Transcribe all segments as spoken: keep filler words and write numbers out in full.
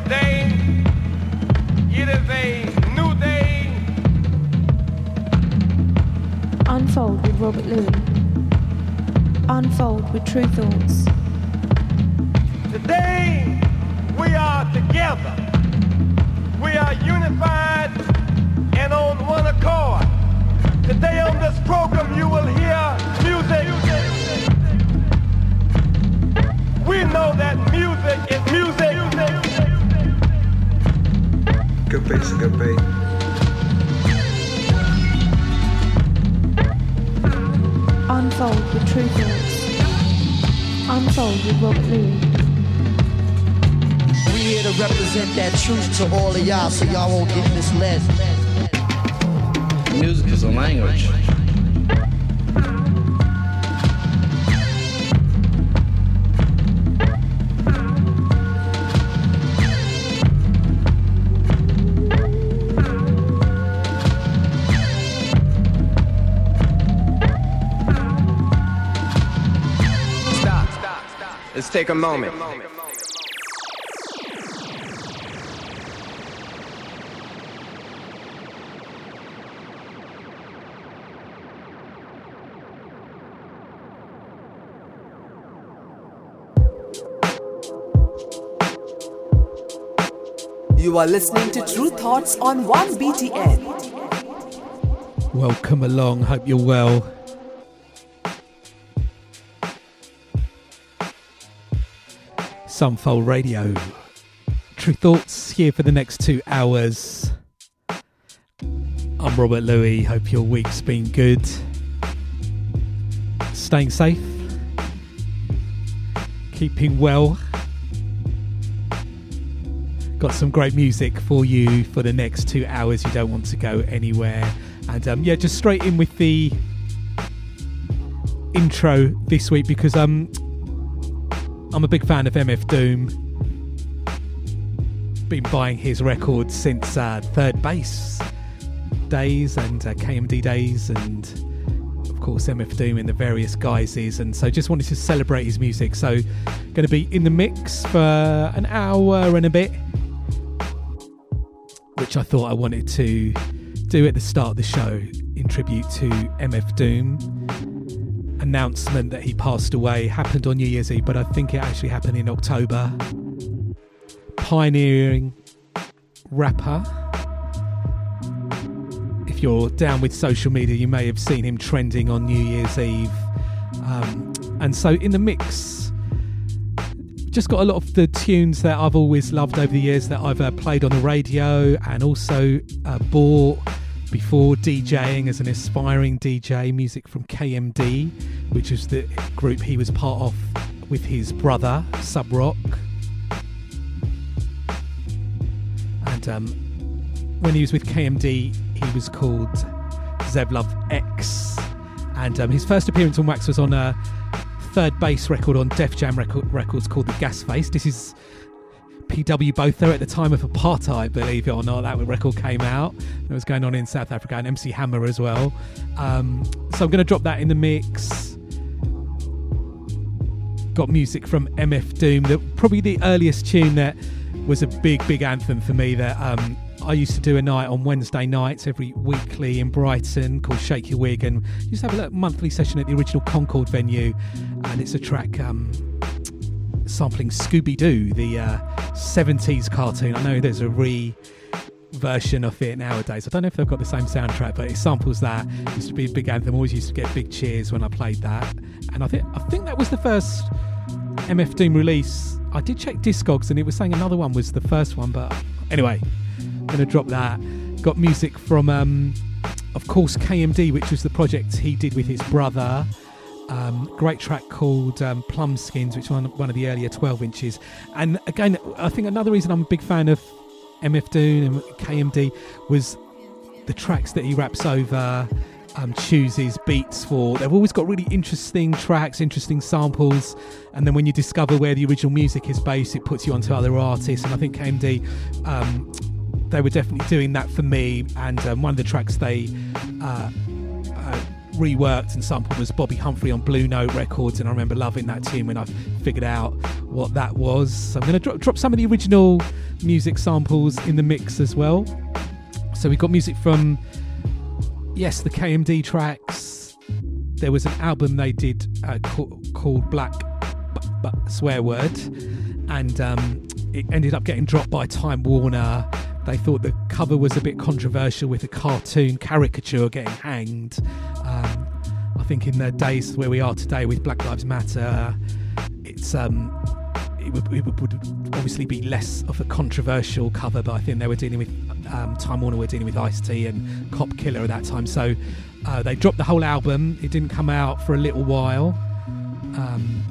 wonderful day. It is a new day. Unfold with Robert Louis. Unfold with True Thoughts. Today we are together. We are unified and on one accord. Today on this program you will hear music. We know that music is music. Good bass, good bass. Unfold with True Thoughts. Unfold with Robert Louis. We here to represent that truth to all of y'all, so y'all won't get misled. Music is a language. Stop, stop, stop. Let's take a moment. You are listening to True Thoughts on one B T N. Welcome along, hope you're well. Sunfold Radio. True Thoughts here for the next two hours. I'm Robert Louis, hope your week's been good. Staying safe. Keeping well. Got some great music for you for the next two hours. You don't want to go anywhere. And um, yeah, just straight in with the intro this week because um, I'm a big fan of M F Doom. Been buying his records since uh, Third Base days and uh, K M D days and of course M F Doom in the various guises. And so just wanted to celebrate his music. So going to be in the mix for an hour and a bit, which I thought I wanted to do at the start of the show in tribute to M F Doom. Announcement that he passed away happened on New Year's Eve, but I think it actually happened in October. Pioneering rapper. If you're down with social media, you may have seen him trending on New Year's Eve. Um, and so in the mix, just got a lot of the tunes that I've always loved over the years that I've uh, played on the radio and also uh, bought before DJing as an aspiring D J. Music from K M D, which is the group he was part of with his brother, Sub Rock. And um, when he was with K M D, he was called Zevlov X. And um, his first appearance on Wax was on a Third Base record on Def Jam record, records called The Gas Face. This is P W Botha at the time of apartheid, believe it or not. That record came out. It was going on in South Africa, and M C Hammer as well. Um, so I'm going to drop that in the mix. Got music from M F Doom, the, probably the earliest tune that was a big, big anthem for me that um, I used to do a night on Wednesday nights every weekly in Brighton called Shake Your Wig, and used to have a little monthly session at the original Concord venue, and it's a track um, sampling Scooby-Doo, the uh, seventies cartoon. I know there's a re-version of it nowadays. I don't know if they've got the same soundtrack, but it samples that. It used to be a big anthem. Always used to get big cheers when I played that, and I think I think that was the first M F Doom release. I did check Discogs, and it was saying another one was the first one, but anyway. Gonna drop that. Got music from um of course K M D, which was the project he did with his brother. Um great track called um, Plum Skins, which one one of the earlier twelve inches. And again, I think another reason I'm a big fan of M F Doom and K M D was the tracks that he raps over, um chooses beats for. They've always got really interesting tracks, interesting samples, and then when you discover where the original music is based, it puts you onto other artists. And I think K M D, um they were definitely doing that for me. And um, one of the tracks they uh, uh, reworked and sampled was Bobby Humphrey on Blue Note Records, and I remember loving that tune when I figured out what that was. So I'm going to drop, drop some of the original music samples in the mix as well. So we got music from, yes, the K M D tracks. There was an album they did uh, co- called Black B- B- Swear Word, and um, it ended up getting dropped by Time Warner. They thought the cover was a bit controversial, with a cartoon caricature getting hanged. Um, I think in the days where we are today with Black Lives Matter, it's um, it, would, it would obviously be less of a controversial cover, but I think they were dealing with, um, Time Warner were dealing with Ice-T and Cop Killer at that time. So uh, they dropped the whole album. It didn't come out for a little while, um,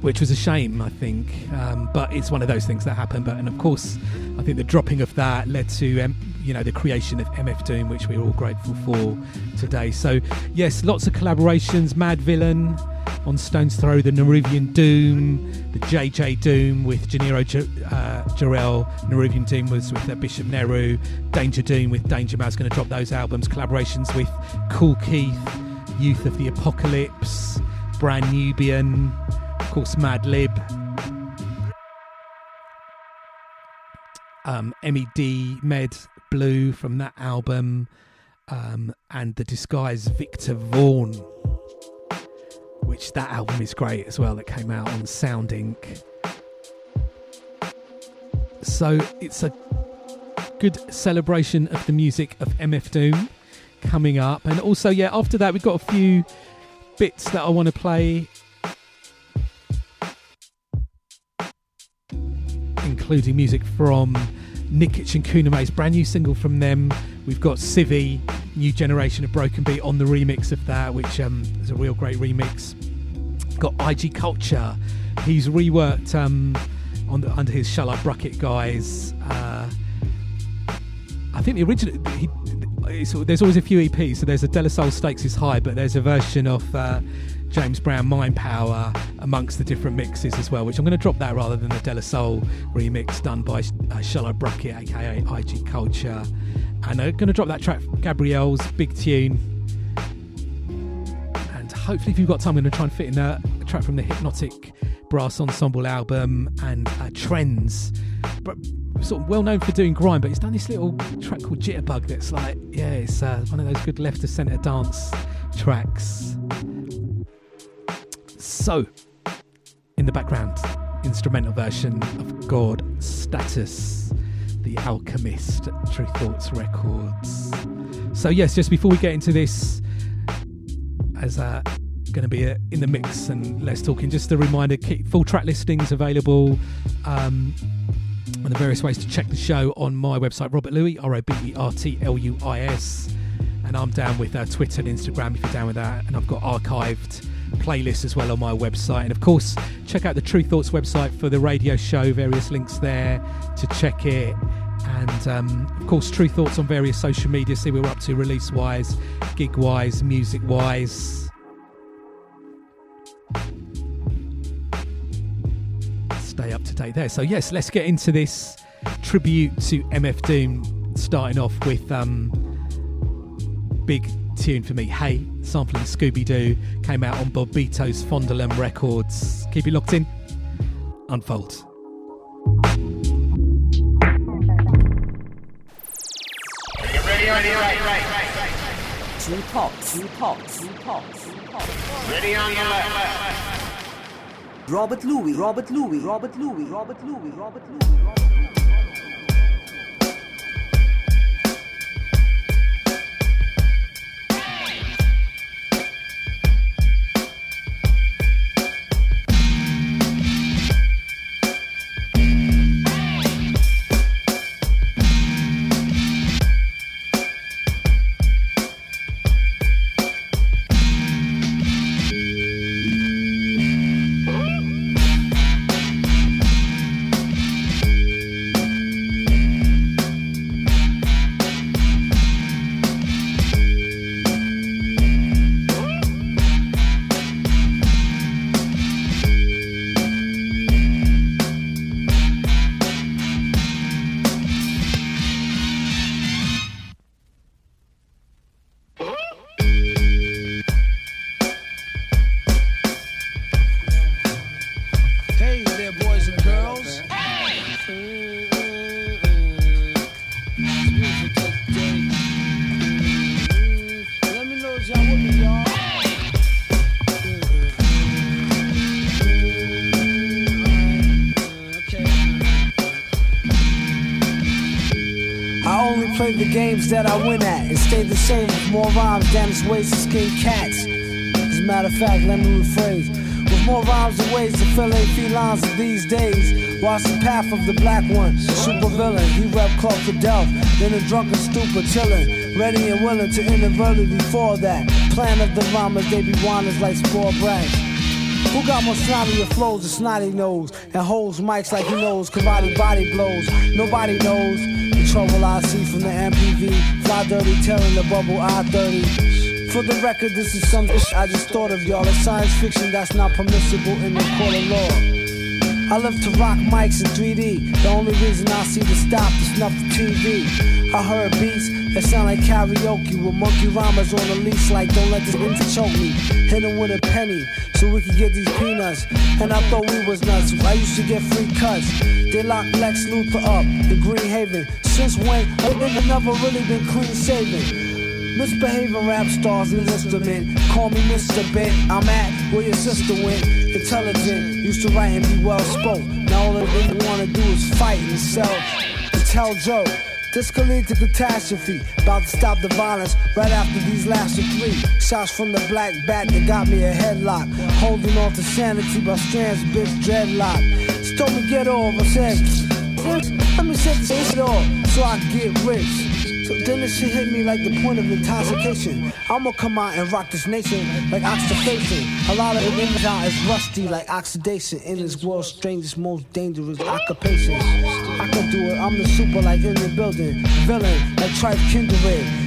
which was a shame, I think. Um, but it's one of those things that happened. But and of course, I think the dropping of that led to, um, you know, the creation of M F Doom, which we're all grateful for today. So yes, lots of collaborations. Mad Villain on Stone's Throw, the Nehruvian Doom, the J J Doom with Janeiro J- uh, Jarrell. Nehruvian Doom was with uh, Bishop Nehru. Danger Doom with Danger Mouse. Going to drop those albums. Collaborations with Cool Keith, Youth of the Apocalypse, Brand Nubian, of course, Mad Lib, um, M E D, Med, Blue from that album, um, and the Disguise, Victor Vaughn, which that album is great as well, that came out on Sound Incorporated. So it's a good celebration of the music of M F Doom coming up. And also, yeah, after that, we've got a few bits that I want to play, including music from Nikic and Kuname's brand new single from them. We've got Civvy, New Generation of Broken Beat on the remix of that, which um, is a real great remix. Got I G Culture. He's reworked um, on the, under his Shall I Bruck It guys. Uh, I think the original... He, it's, there's always a few E Ps, so there's a De La Soul Stakes is High, but there's a version of... Uh, James Brown, Mind Power, amongst the different mixes as well, which I'm going to drop that rather than the De La Soul remix done by uh, Shall I Bruck It, aka I G Culture. And I'm going to drop that track, Gabrielle's Big Tune. And hopefully, if you've got time, I'm going to try and fit in a, a track from the Hypnotic Brass Ensemble album, and uh, Trends. But sort of well known for doing grime, but he's done this little track called Jitterbug that's like, yeah, it's uh, one of those good left to centre dance tracks. So, in the background, instrumental version of God Status, The Alchemist, True Thoughts Records. So yes, just before we get into this, as uh, going to be a, in the mix and Let's Talking, just a reminder, keep full track listings available, um, and the various ways to check the show on my website, Robert Lewis, R O B E R T L U I S. And I'm down with uh, Twitter and Instagram if you're down with that. And I've got archived playlists as well on my website. And of course, check out the True Thoughts website for the radio show, various links there to check it. And um, of course, True Thoughts on various social media, see what we're up to release wise, gig wise, music wise. Stay up to date there. So yes, let's get into this tribute to M F Doom, starting off with um, big tune for me, Hey, sampling Scooby-Doo, came out on Bobbito's Fondulum Records. Keep it locked in. Unfold. Ready, ready, ready, right, right, right. Two pops, two pops, two pops, two pops. Ready on your left. Robert Louis, Robert Louis, Robert Louis, Robert Louis, Robert Louis, Robert Louis. play the games that I win at and stay the same with more rhymes than it's ways to skin cats. As a matter of fact, let me rephrase. With more rhymes and ways to fill eight felines of these days. Watch the path of the black one, super villain. He rep close to Delph, then a drunken stupor chillin', ready and willing to inadvertently fall that. Plan of the rhymers, they be whiners like spore brass. Who got more snotty of flows than snotty nose? And holds mics like he knows karate body blows. Nobody knows the trouble I see from the M P V. Fly dirty, tearing the bubble I thirty. For the record, this is some ish I just thought of, y'all. It's science fiction that's not permissible in the court of law. I love to rock mics in three D. The only reason I see to stop is snuff the T V. I heard beats that sound like karaoke with monkey rhymers on the leash, like don't let this into choke me. Hit him with a penny so we could get these peanuts. And I thought we was nuts. I used to get free cuts. They locked Lex Luthor up in Green Haven. Since when, I've never really been clean shaven. Misbehaving rap stars enlist them in. Call me Mister Bent, I'm at where your sister went. Intelligent, used to write and be well spoke. Now all they wanna do is fight and sell and tell jokes. This could lead to catastrophe. About to stop the violence right after these last three shots from the black bat that got me a headlock. Holding on to sanity by strands, bitch dreadlock. She told me get over, said, let me set this shit off so I can get rich. So then this shit hit me like the point of intoxication. I'ma come out and rock this nation like oxidation. A lot of it in out is rusty like oxidation. In this world's strangest, most dangerous occupations. I can do it, I'm the super like in the building. Villain like Trife Kindred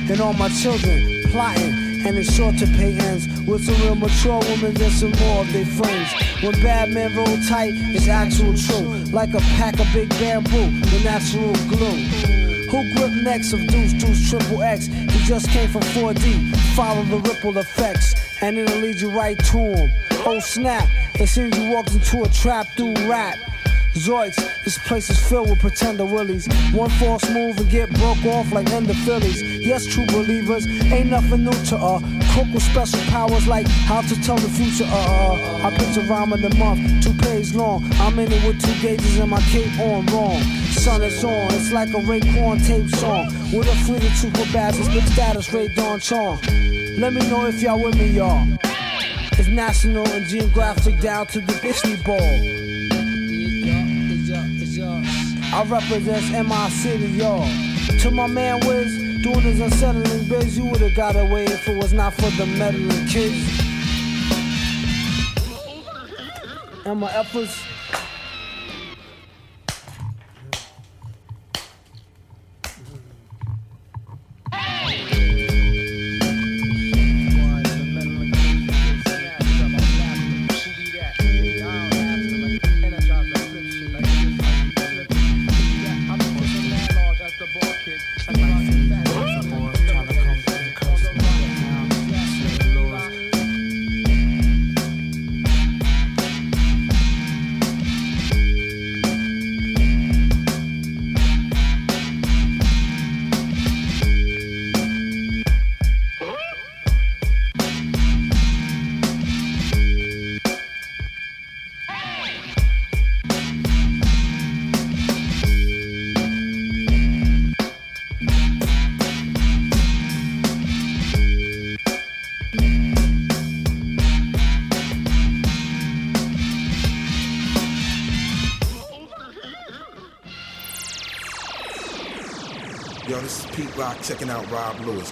and all my children plotting. And it's short to pay ends with some real mature women than some more of their friends. When bad men roll tight, it's actual truth. Like a pack of big bamboo, the natural glue. Who gripped necks of Deuce Deuce Triple X? He just came from four D. Follow the ripple effects, and it'll lead you right to him. Oh snap, it seems you walked into a trap through rap. Zoids, this place is filled with pretender willies. One false move and get broke off like end of Phillies. Yes, true believers, ain't nothing new to uh. Crook with special powers like how to tell the future uh. I pitch a rhyme in the month, two pages long. I'm in it with two gauges and my cape on wrong. Sun is on, it's like a Raekwon tape song. With a fleet of trooper badges, good status, Ray Dawn Chong. Let me know if y'all with me, y'all. It's national and geographic down to the Disney ball. I represent M I City, y'all. To my man Wiz, doing his unsettling biz. You would've got away if it was not for the meddling kids. And my efforts. Checking out Rob Lewis.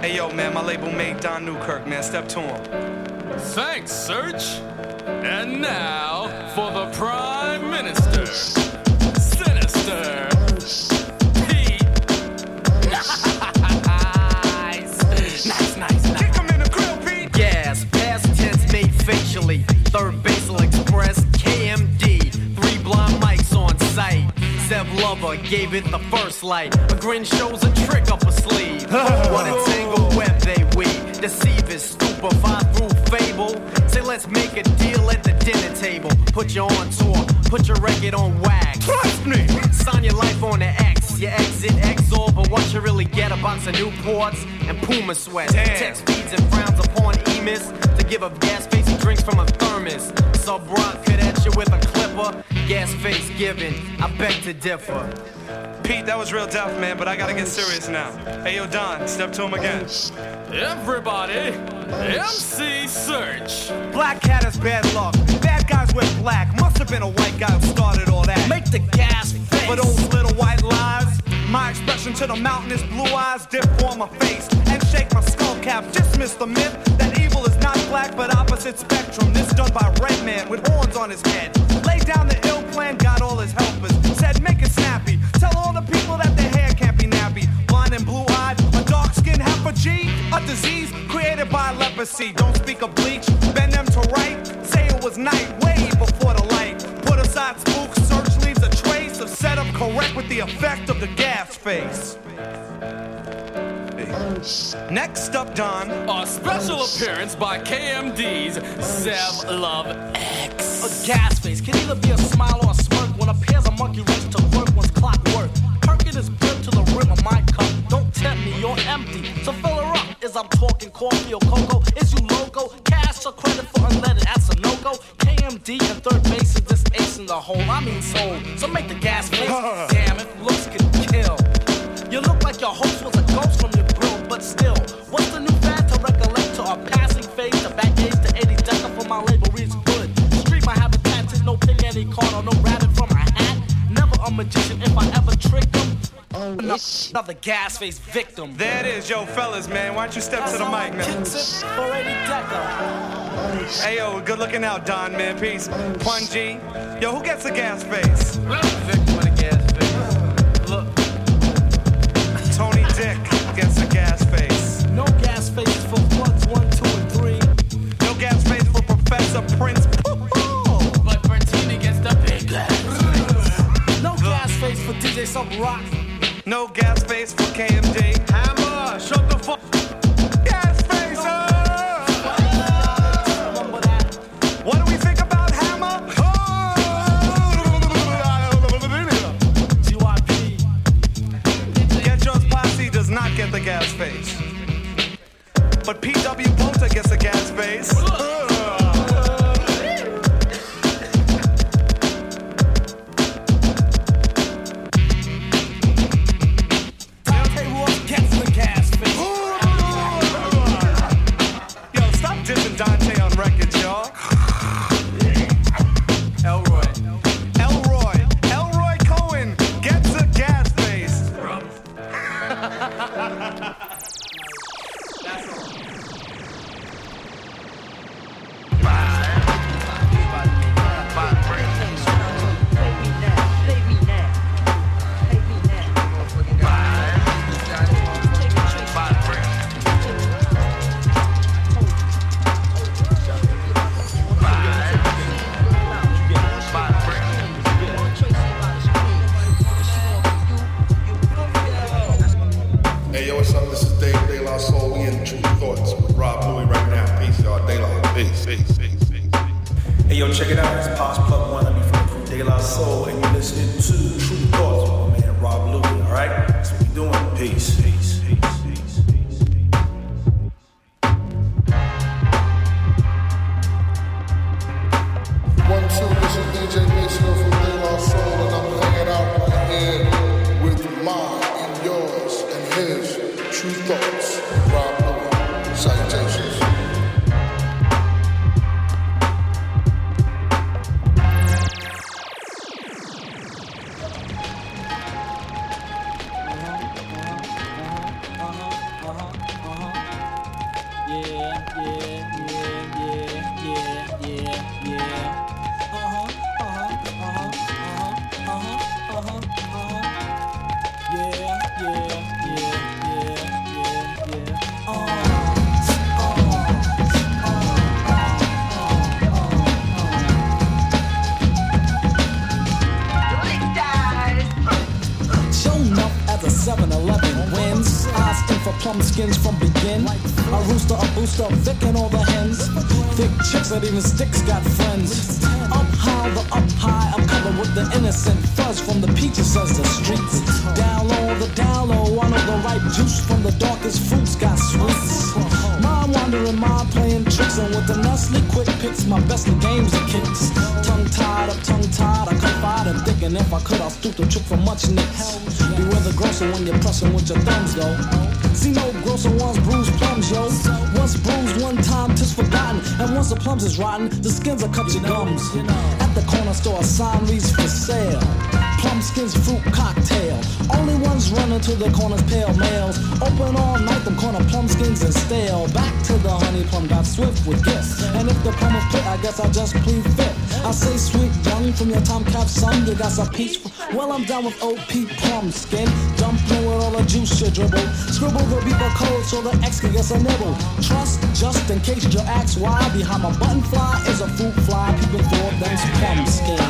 Hey, yo, man, my label mate, Don Newkirk, man. Step to him. Thanks, Serge. And now for the Prime Minister, Sinister Pete. Nice, nice, nice, nice. Kick him in the grill, Pete. Yes, past tense made facially. Third Basal Express, K M D. Three blind mics on site. Zev Lover gave it the first light. A grin shows a trick up a sleeve. What a tangled web they weave. Deceive is stupefied through fable. Say let's make a deal at the dinner table. Put you on tour, put your record on wax. Trust me! Sign your life on the X. Your exit, exor, but what you really get? A box of Newports and Puma sweat. Damn. Text feeds and frowns upon Emis. To give up gas face, he drinks from a thermos. Sub Rock could at you with a clipper. Gas face given, I beg to differ. Pete, that was real tough, man, but I gotta get serious now. Hey, yo, Don, step to him again. Everybody, M C Search. Black cat is bad luck. Bad guys with black. Must have been a white guy who started all that. Make the gas face for those little white lies. My expression to the mountain is blue eyes. Dip for my face and shake my skull cap. Dismiss the myth that evil is not black but opposite spectrum. This done by red man with horns on his head. Lay down the ill plan, got all his helpers. Said make it snappy. Tell all the people that their hair can't be nappy. Blonde and blue eyed, a dark skinned heifer G. A disease created by leprosy. Don't speak of bleach, bend them to right. Say it was night way before the light. Put aside spooks, search leaves a trace of setup correct with the effect of the gas face. Next up, Don. A special appearance by K M D's Zev Love X. A gas face can either be a smile or a smirk. When appears a monkey race to work one's clockwork. Kirkin is built to the rim of my cup. Don't tempt me, you're empty. So fill her up. Is I'm talking coffee or cocoa? Is you loco? Cash or credit for unleaded? That's a no-go. K M D and third base is this ace in the hole. I mean soul. So make the gas face. Damn it, looks could kill. You look like your host was a ghost from your brew, but still, what's the new fad to recollect to our passing phase? The back age to eighties deca for my label reads good. Street my habitat is no pig, any card or no rabbit from a hat. Never a magician if I ever trick them. Oh, another gas face victim. There it is, yo fellas, man. Why don't you step That's to the mic, man? For eighty deca. Hey yo, good looking out, Don, man. Peace. Pun G. Yo, who gets the gas face? Well, victim of the gas face. Look. Tony Dick gets a gas face. No gas face for plugs one, two, and three. No gas face for Professor Prince. But Bertina gets the big gas face. No gas face for D J Sub Rock. No gas face for K M D. Hammer, shut the fuck. Gas face up. Remember that. What do we think about Hammer? Not get the gas face. But P W Bolter gets a gas face. Dante Ross gets the gas face. Yo, stop dissing Dante on records, y'all. Elroy. Hey yo, check it out, it's Posh Plug One, I'm from the De La Soul, and you're listening to True Thoughts with my man Rob Louie, alright? That's what we're doing. Peace, peace, peace. Even sticks got friends. Up high, the up high, I'm covered with the innocent fuzz from the peaches, says the streets. Down low, the down low, I know the ripe juice from the darkest fruits got sweets. Mind wandering, mind playing tricks. And with the nussly quick picks, my best of games are kicks. Tongue tied, I'm tongue tied, I confide and thinking if I could, I'll stoop the trick for much nicks. Beware the grosser when you're pressing with your thumbs, yo. See no grosser ones, bruised plums, yo. Once bruised, one time, tis forgotten. And once the plums is rotten, the skins are cut your gums. At the corner store, a sign reads for sale. Plum skins, fruit cocktail. Only ones running to the corner's pale males. Open all night, them corner plum skins and stale. Back to the honey plum, got swift with gifts. And if the plum is fit, I guess I just plead fit. I say sweet young from your tomcat son. You got a peach. Well, I'm down with O P plum skin. Jump in with all the juice you dribble. Scribble the beeper code so the X can get a nibble. Trust, just in case you ask why. Behind my button fly is a fruit fly. People for those plum skins.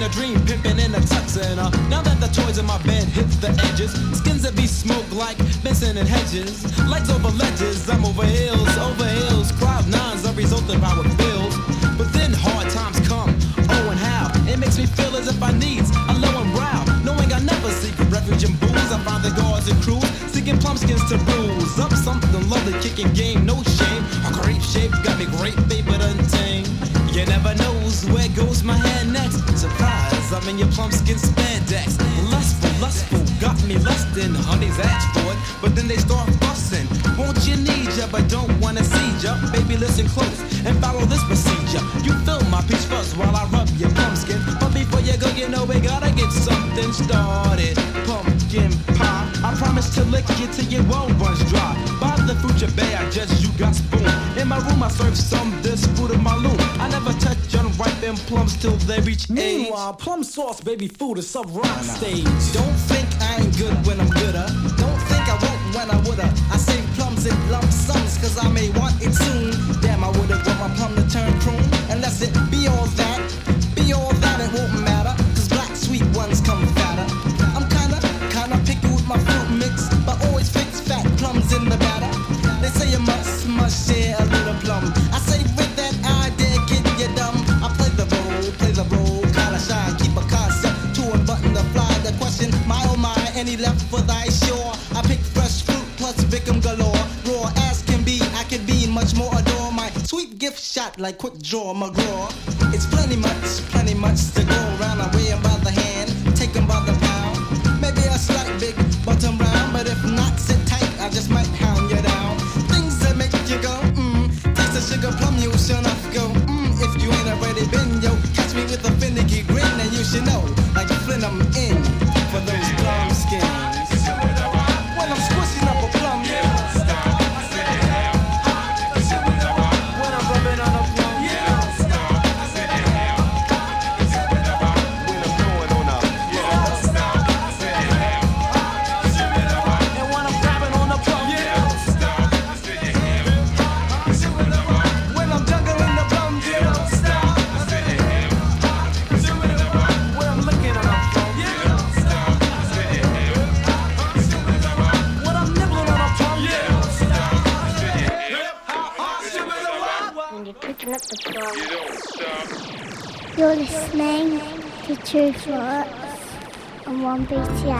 A dream pimpin' in a tuxin'. Uh, now that the toys in my bed hit the edges, skins that be smoked like Benson and Hedges. Lights over ledges, I'm over hills, over hills. Cloud nines are result of our bills. But then hard times come, oh and how. It makes me feel as if I needs a low and brow. Knowing I never seek refuge in booze, I find the guards and crews seeking plum skins to bruise up something lovely, kicking game, no shame. A grape shape got me great, baby, untamed. You never knows where goes my hand next. Surprise, I'm in your plum skin spandex. Lustful, lustful, got me lustin'. Honey's asked for it, but then they start bustin'. Won't you need ya, but don't wanna see ya. Baby, listen close and follow this procedure. You feel my peach fuzz while I rub your plum skin. But before you go, you know we gotta get something started. Pumpkin pie, I promise to lick you till your well runs dry. Buy the fruit you bay, I judge you got spoon. In my room, I serve some this fruit in my loom. I never touch unripe and plums till they reach age. Meanwhile, plum sauce, baby, food is sub rock stage. Don't think I ain't good when I'm gooder. Don't think I won't when I woulda. I say plums in lump sums, cause I may want it soon. Damn, I woulda got my plum to turn prune. Unless it be all that, be all that, it won't matter. Cause black sweet ones come fatter. I'm kinda, kinda picky with my fruit mix, but always fix fat plums in the batter. They say you must, must share a little plum. I say with that idea, get you dumb. I play the role, play the role, kinda shy, keep a concept to unbutton the fly. The question, my oh my, any left for thy shore? I pick fresh fruit plus victim galore. Raw as can be, I can be much more adore. My sweet gift shot like quick draw, McGraw. It's plenty much, plenty much to go around. I weigh 'em by the hand, take 'em by the pound. Maybe a slight big bottom round, but if not, sit tight, I just might hound you down. Sugar plum, you should not go. Mm, if you ain't already been, yo, catch me with a finicky grin, and you should know, like Flynn, I'm in for those plum skins. When I'm squishing up a plum, when I'm rubbing on a plum, when I'm going on a plum, and when I'm grabbing on a plum. You're listening to True Thoughts on one B T M.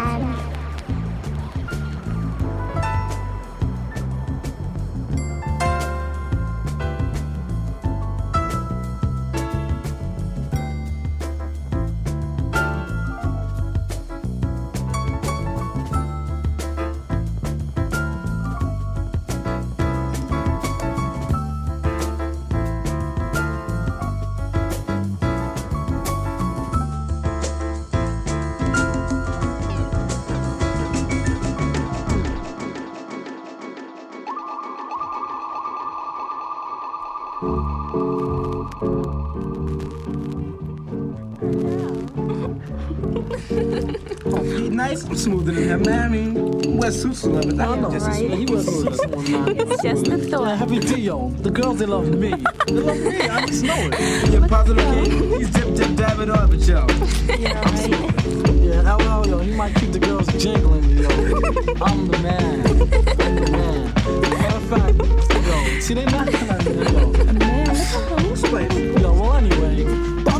I'm smoother than him, man. I mean, we're so slow, but I am just as smooth. He was smooth. It's just a thought. Happy Dio. The girls, they love me. They love me. I just know it. You're positive. He's dip, dip, dab it up, but yo. Yeah, I'm smooth. Yeah. L L, yo, you might keep the girls jingling, yo. I'm the man. I'm the man. Matter of fact, yo, see, they not gonna do that, yo. The man, look at the loose. Yo, well, anyway.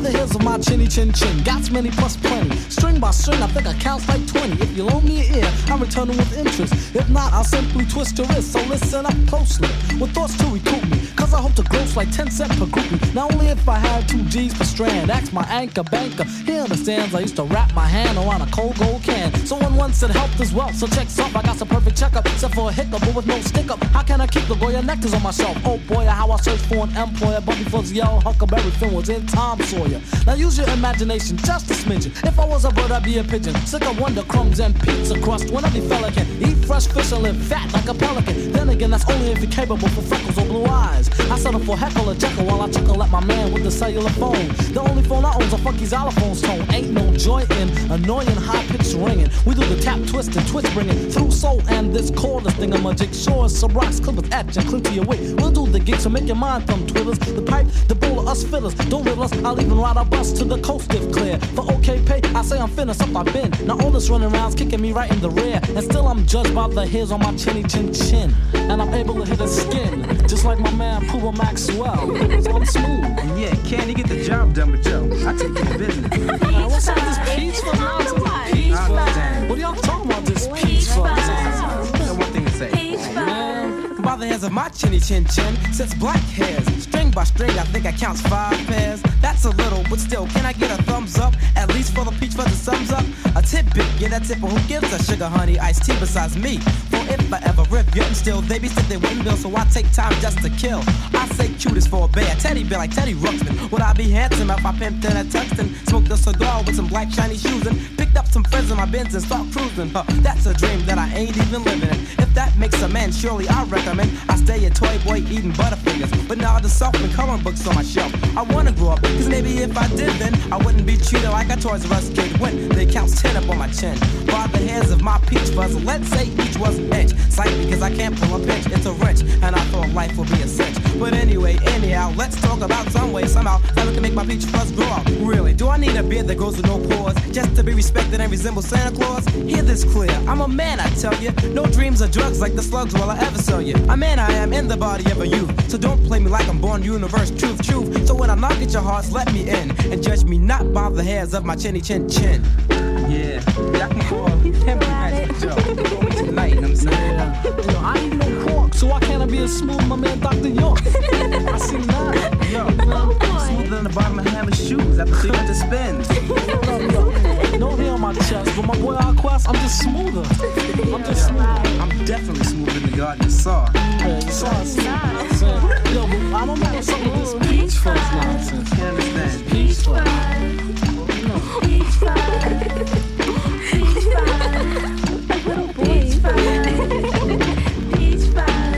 The hills of my chinny chin chin, got many plus plenty. String by string, I think I count like twenty. If you loan me an ear, I'm returning with interest. If not, I'll simply twist your wrist. So listen up closely, with thoughts to recoup me, cause I hope to gross like ten cents per groupie. Not only if I had two G's per strand, ask my anchor banker, he understands. I used to wrap my hand around a cold gold can. Someone once said health is wealth, so checks up. I got some perfect checkup, except for a hiccup, but with no stick up. How can I keep the Goya nectars on myself? Oh boy, how I searched for an employer, but before the yell, Huckleberry Finn was in Tom Sawyer. Now use your imagination, just a smidgen. If I was a bird, I'd be a pigeon. Sick of Wonder Crumbs and pizza crust. When every fella can eat fresh fish and live fat like a pelican. Then again, that's only if you're capable for freckles or blue eyes. I settle for heckle or Jekyll while I chuckle at my man with the cellular phone. The only phone I own's a funky xylophone's tone. Ain't no joy in annoying high-pitched ringing. We do the tap twist and twist bringing through soul and this cordless thingamajic. Sure as some rocks, clip with etch and cling to your weight. We'll do the gig, so make your mind thumb twiddlers. The pipe, the bowl of us fiddlers. Don't riddle us, I'll even ride a bus to the coast if clear. For okay pay, I say I'm finished up I've been. Now all this running around's kicking me right in the rear. And still I'm judged by the hairs on my chinny chin chin. And I'm able to hit his skin, just like my man Pooh Maxwell. So I'm smooth. And yeah, can you get the job done with Joe? I take you to business. Now, what's up with this peaceful nonsense? Peaceful. What are y'all talking about, this peaceful? There's one thing to say. Peaceful. By the hands of my chinny chin chin, since black hairs, string by string, I think I counts five pairs. That's a little, but still, can I get a thumbs up? At least for the peach fuzz, sums up. A tidbit, yeah, that tip, who gives a sugar, honey, iced tea besides me? For if I ever rip, yet still, they be sit they windmill, so I take time just to kill. I say cutest for a bear, teddy bear like Teddy Ruxpin. Would I be handsome if I pimped in a Texan? Smoked a cigar with some black shiny shoes and picked up some friends in my Benz and start cruising. Huh, that's a dream that I ain't even living in. If that makes a man, surely I reckon. I stay a toy boy eating Butterfingers, but now the soft and coloring books on my shelf. I wanna grow up, cause maybe if I did then I wouldn't be treated like a Toys R Us kid when they counts ten up on my chin. By the hands of my peach fuzz, let's say each was an inch. Sight because I can't pull a pinch, it's a wrench, and I thought life would be a cinch. But anyway, anyhow, let's talk about some way, somehow, how I can make my peach fuzz grow out. Really, do I need a beard that grows with no pores, just to be respected and resemble Santa Claus? Hear this clear, I'm a man, I tell you. No dreams or drugs like the slugs will I ever sell you. A man I am in the body of a youth, so don't play me like I'm born universe, truth, truth. So when I knock at your hearts, let me in, and judge me not by the hairs of my chinny chin chin. Yeah, y'all can call him nice Joe. Call me tonight, I'm saying. Yeah. Yo, I ain't no cork, so why can't I be as smooth, my man Doctor York? I see none. Yo, you know, oh, smoother than the bottom of Hammer's shoes after three hundred spins. Yo, yo, yo. No hair on my chest, but my boy Alquest, I'm just smoother. I'm just smoother. I'm definitely smoother than the garden you saw. Yeah, you saw it. Yo, but I don't know what's up with this peach fuzz nonsense. You understand? Peach fuzz. Peach fuzz. Peach fuzz. Peach fuzz. Peach fuzz.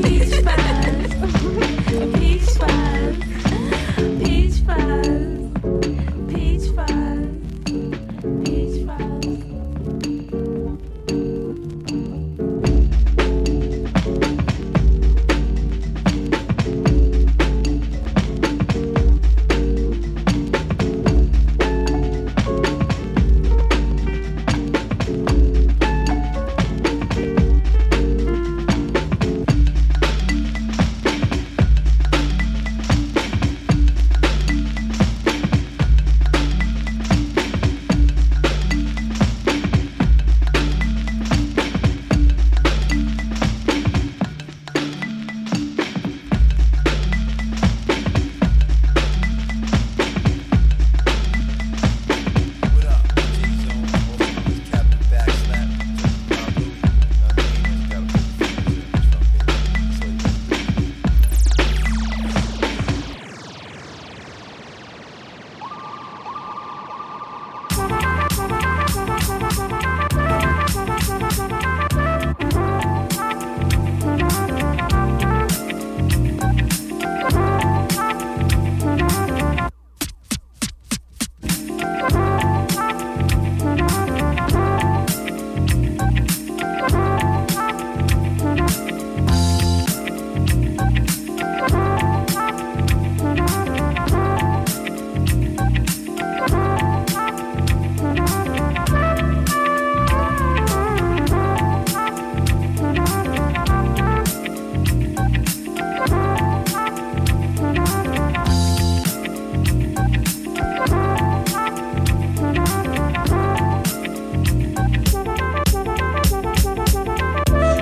Peach fuzz. Peach fuzz.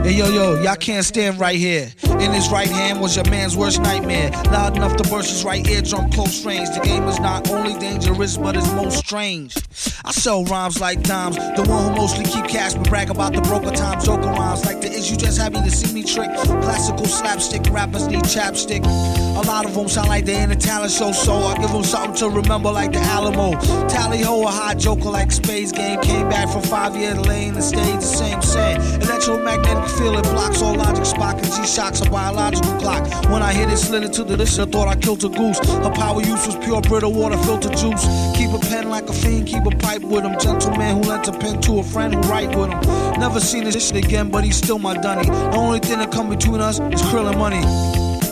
Hey, yo, yo, y'all can't stand right here. In his right hand was your man's worst nightmare. Loud enough to burst his right eardrum close range. The game is not only dangerous, but it's most strange. I sell rhymes like dimes. The one who mostly keep cash, but brag about the broker time. Joker rhymes like the is you just happy to see me trick. Classical slapstick rappers need chapstick. A lot of them sound like they're in a talent show, so I give them something to remember like the Alamo. Tally ho, a hot joker like Space Game. Came back from five year lane and stayed the same sand. Electromagnetic field, it blocks all logic. Spock and G-Shock's a biological clock. When I hit it, slid into the list, I thought I killed a goose. Her power use was pure brittle water filter juice. Keep a pen like a fiend, keep a pipe with him. Gentleman who lent a pen to a friend who write with him. Never seen this shit again, but he's still my dunny. The only thing that come between us is krill and money.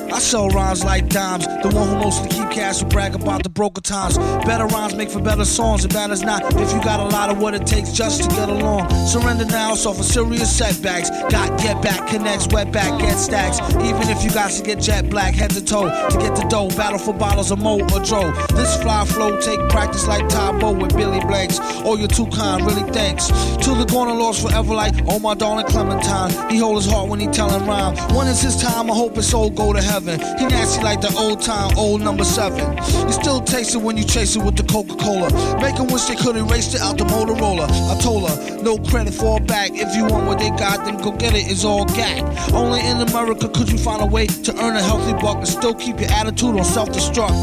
I sell rhymes like dimes. The one who mostly keep cash will brag about the broker times. Better rhymes make for better songs. It matters not if you got a lot of what it takes just to get along. Surrender now, suffer serious setbacks. Got get back, connects, wet back, get stacks. Even if you got to get jet black, head to toe. To get the dough, battle for bottles of mo or dro. This fly flow, take practice like Tybo with Billy Blanks. Oh, you're too kind, really thanks. Till the corner lost forever like, oh my darling Clementine. He hold his heart when he tellin' rhyme. When it's his time, I hope his soul go to heaven. He nasty like the old time, old number seven. You still taste it when you chase it with the Coca-Cola. Make them wish they could erase it out the Motorola. I told her, no credit for a bag. If you want what they got, then go get it, it's all gag. Only in America could you find a way to earn a healthy buck and still keep your attitude on self-destruct.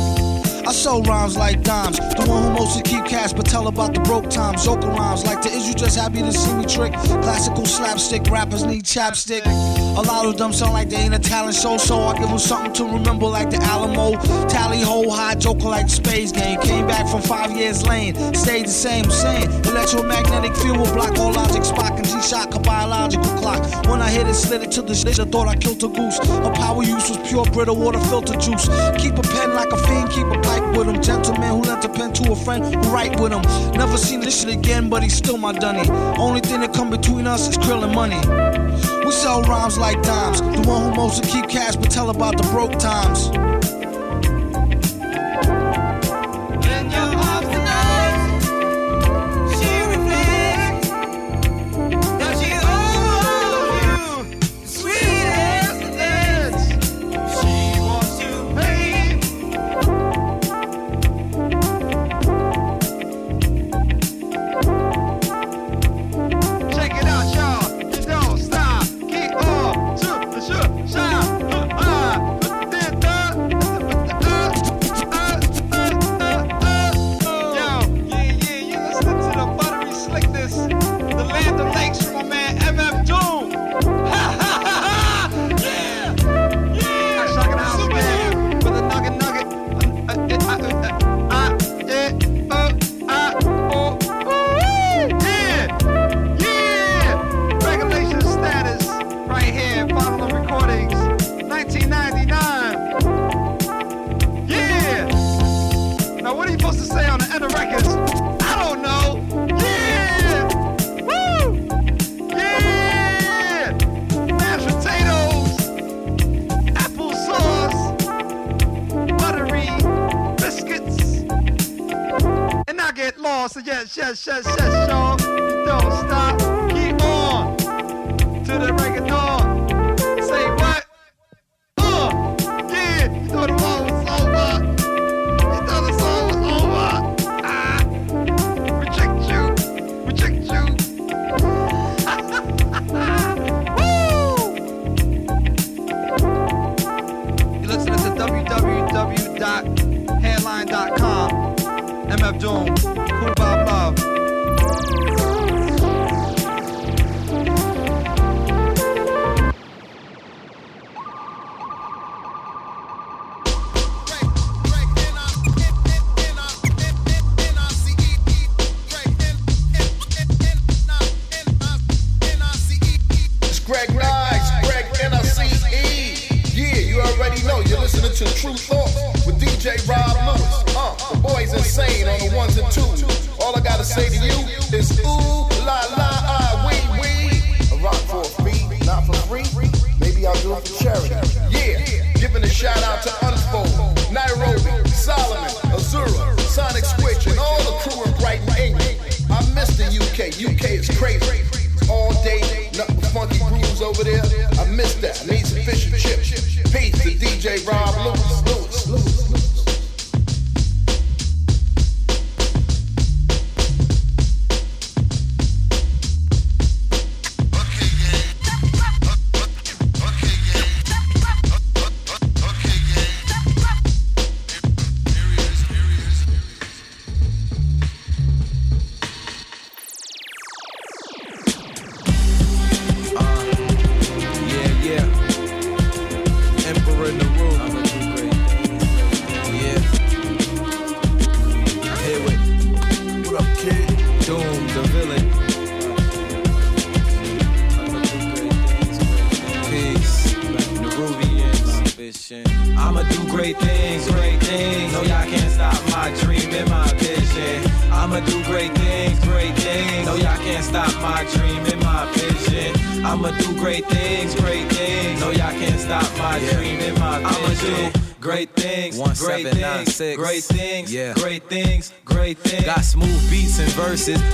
I sell rhymes like dimes, the one who mostly keep cash, but tell about the broke times. Joker rhymes like the is you just happy to see me trick. Classical slapstick rappers need chapstick. A lot of them sound like they ain't a talent show, so I give them something to remember like the Alamo. Tally ho, high joker like Space Game. Came back from five years lane, stayed the same, same. Electromagnetic field will block all logic. Spock and G-Shock a biological clock. When I hit it, slid it to the shit, I thought I killed a goose. Her power use was pure brittle water filter juice. Keep a pen like a fiend, keep a with him, gentleman who lent a pen to a friend who write with him. Never seen this shit again, but he's still my dunny. Only thing that come between us is krill and money. We sell rhymes like dimes. The one who mostly keep cash, but tell about the broke times. So yes, yes, yes, yes, y'all. Don't stop. Keep on. To the break of dawn. Say what? Uh, yeah. You thought the war was over. You thought the song was over. Ah. Reject you. Reject you. Woo! You're listening to w w w dot headline dot com. M F Doom. U K is crazy. all day, nothing but funky grooves over there. I miss that. I need some fish and chips. Peace to D J Rob Lewis. Lewis.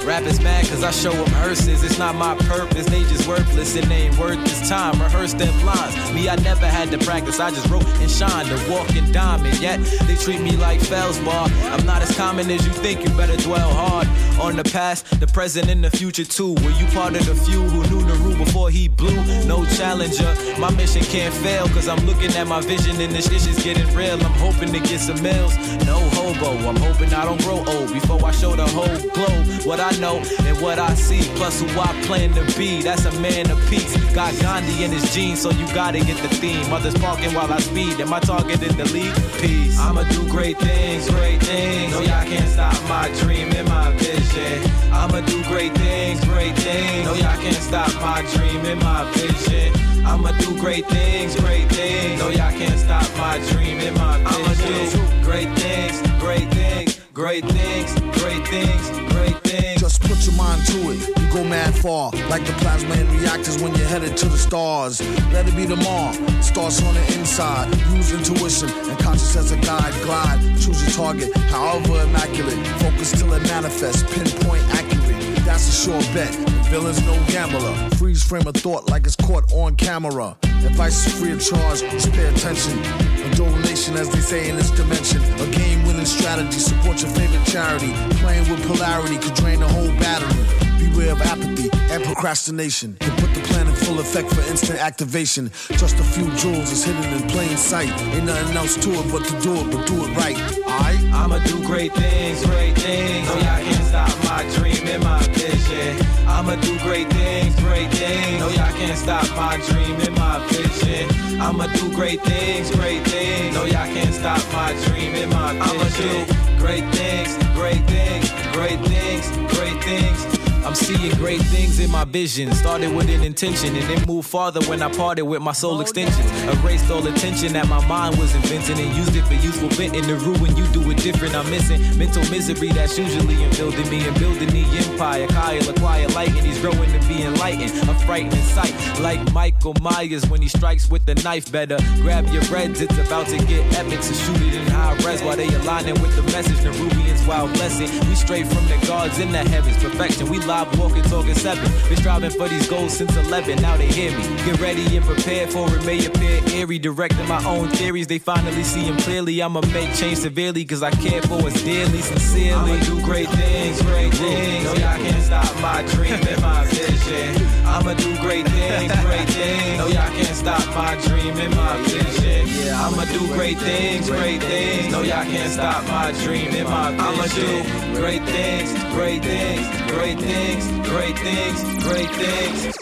Rappers mad cause I show them hearses. It's not my purpose, they just worthless. It ain't worth this time, rehearse them lines. Me, I never had to practice, I just wrote and shined. A walking diamond, yet they treat me like Felsbar. I'm not as common as you think, you better dwell hard on the past, the present, and the future too. Were you part of the few who knew the rule before he blew? No challenger, my mission can't fail, cause I'm looking at my vision and this shit is getting real. I'm hoping to get some meals, no hobo. I'm hoping I don't grow old before I show the whole globe what I know and what I see, plus who I plan to be. That's a man of peace. Got Gandhi in his jeans, so you gotta get the theme. Others parking while I speed, and my target in the league. Peace. I'ma do great things, great things. No, y'all can't stop my dream and my vision. I'ma do great things, great things. No, y'all can't stop my dream and my vision. I'ma do great things, great things. No, y'all can't stop my dream and my vision. I'ma do great things, great things. Great things, great things, great things. Just put your mind to it, you go mad far. Like the plasma in reactors when you're headed to the stars. Let it be tomorrow, starts on the inside. Use intuition and conscience as a guide. Glide, choose your target, however immaculate. Focus till it manifests, pinpoint accurate. That's a sure bet, the villain's no gambler. Freeze frame of thought like it's caught on camera. Advice is free of charge, just pay attention. A donation, as they say in this dimension. A game-winning strategy, support your favorite charity. Playing with polarity could drain the whole battery. Beware of apathy and procrastination. Can put the plan in full effect for instant activation. Just a few jewels is hidden in plain sight. Ain't nothing else to it but to do it, but do it right. Alright? I'ma do great things, great things. No, y'all can't stop my dream and my vision. I'ma do great things, great things. No, y'all can't stop my dream and my vision. I'ma do great things, great things. No, y'all can't stop my dream and my vision. I'ma do great things, great things, great things, great things. I'm seeing great things in my vision. Started with an intention and then moved farther when I parted with my soul extensions. Erased all attention that my mind was inventing and used it for useful bent. In the ruin, you do it different. I'm missing mental misery that's usually enfolding me and building the empire. Kyle acquired light and he's growing to be enlightened. A frightening sight, like Michael Myers when he strikes with the knife. Better grab your reds, it's about to get epic. So shoot it in high res while they aligning with the message. The Rubians, wild blessing. We straight from the gods in the heavens, perfection. We live walking, talking seven. Been striving for these goals since eleven. Now they hear me. Get ready and prepare for it. May appear eerie. Directing my own theories. They finally see them clearly. I'ma make change severely. Cause I care for us dearly, sincerely. I'ma do great things, great things. No, y'all can't stop my dream and my vision. I'ma do great things, great things. No, y'all can't stop my dream and my vision. I'ma do great things, great things. No, y'all can't stop my dream and my vision. I'ma do great things, great things, great things. Great things, great things.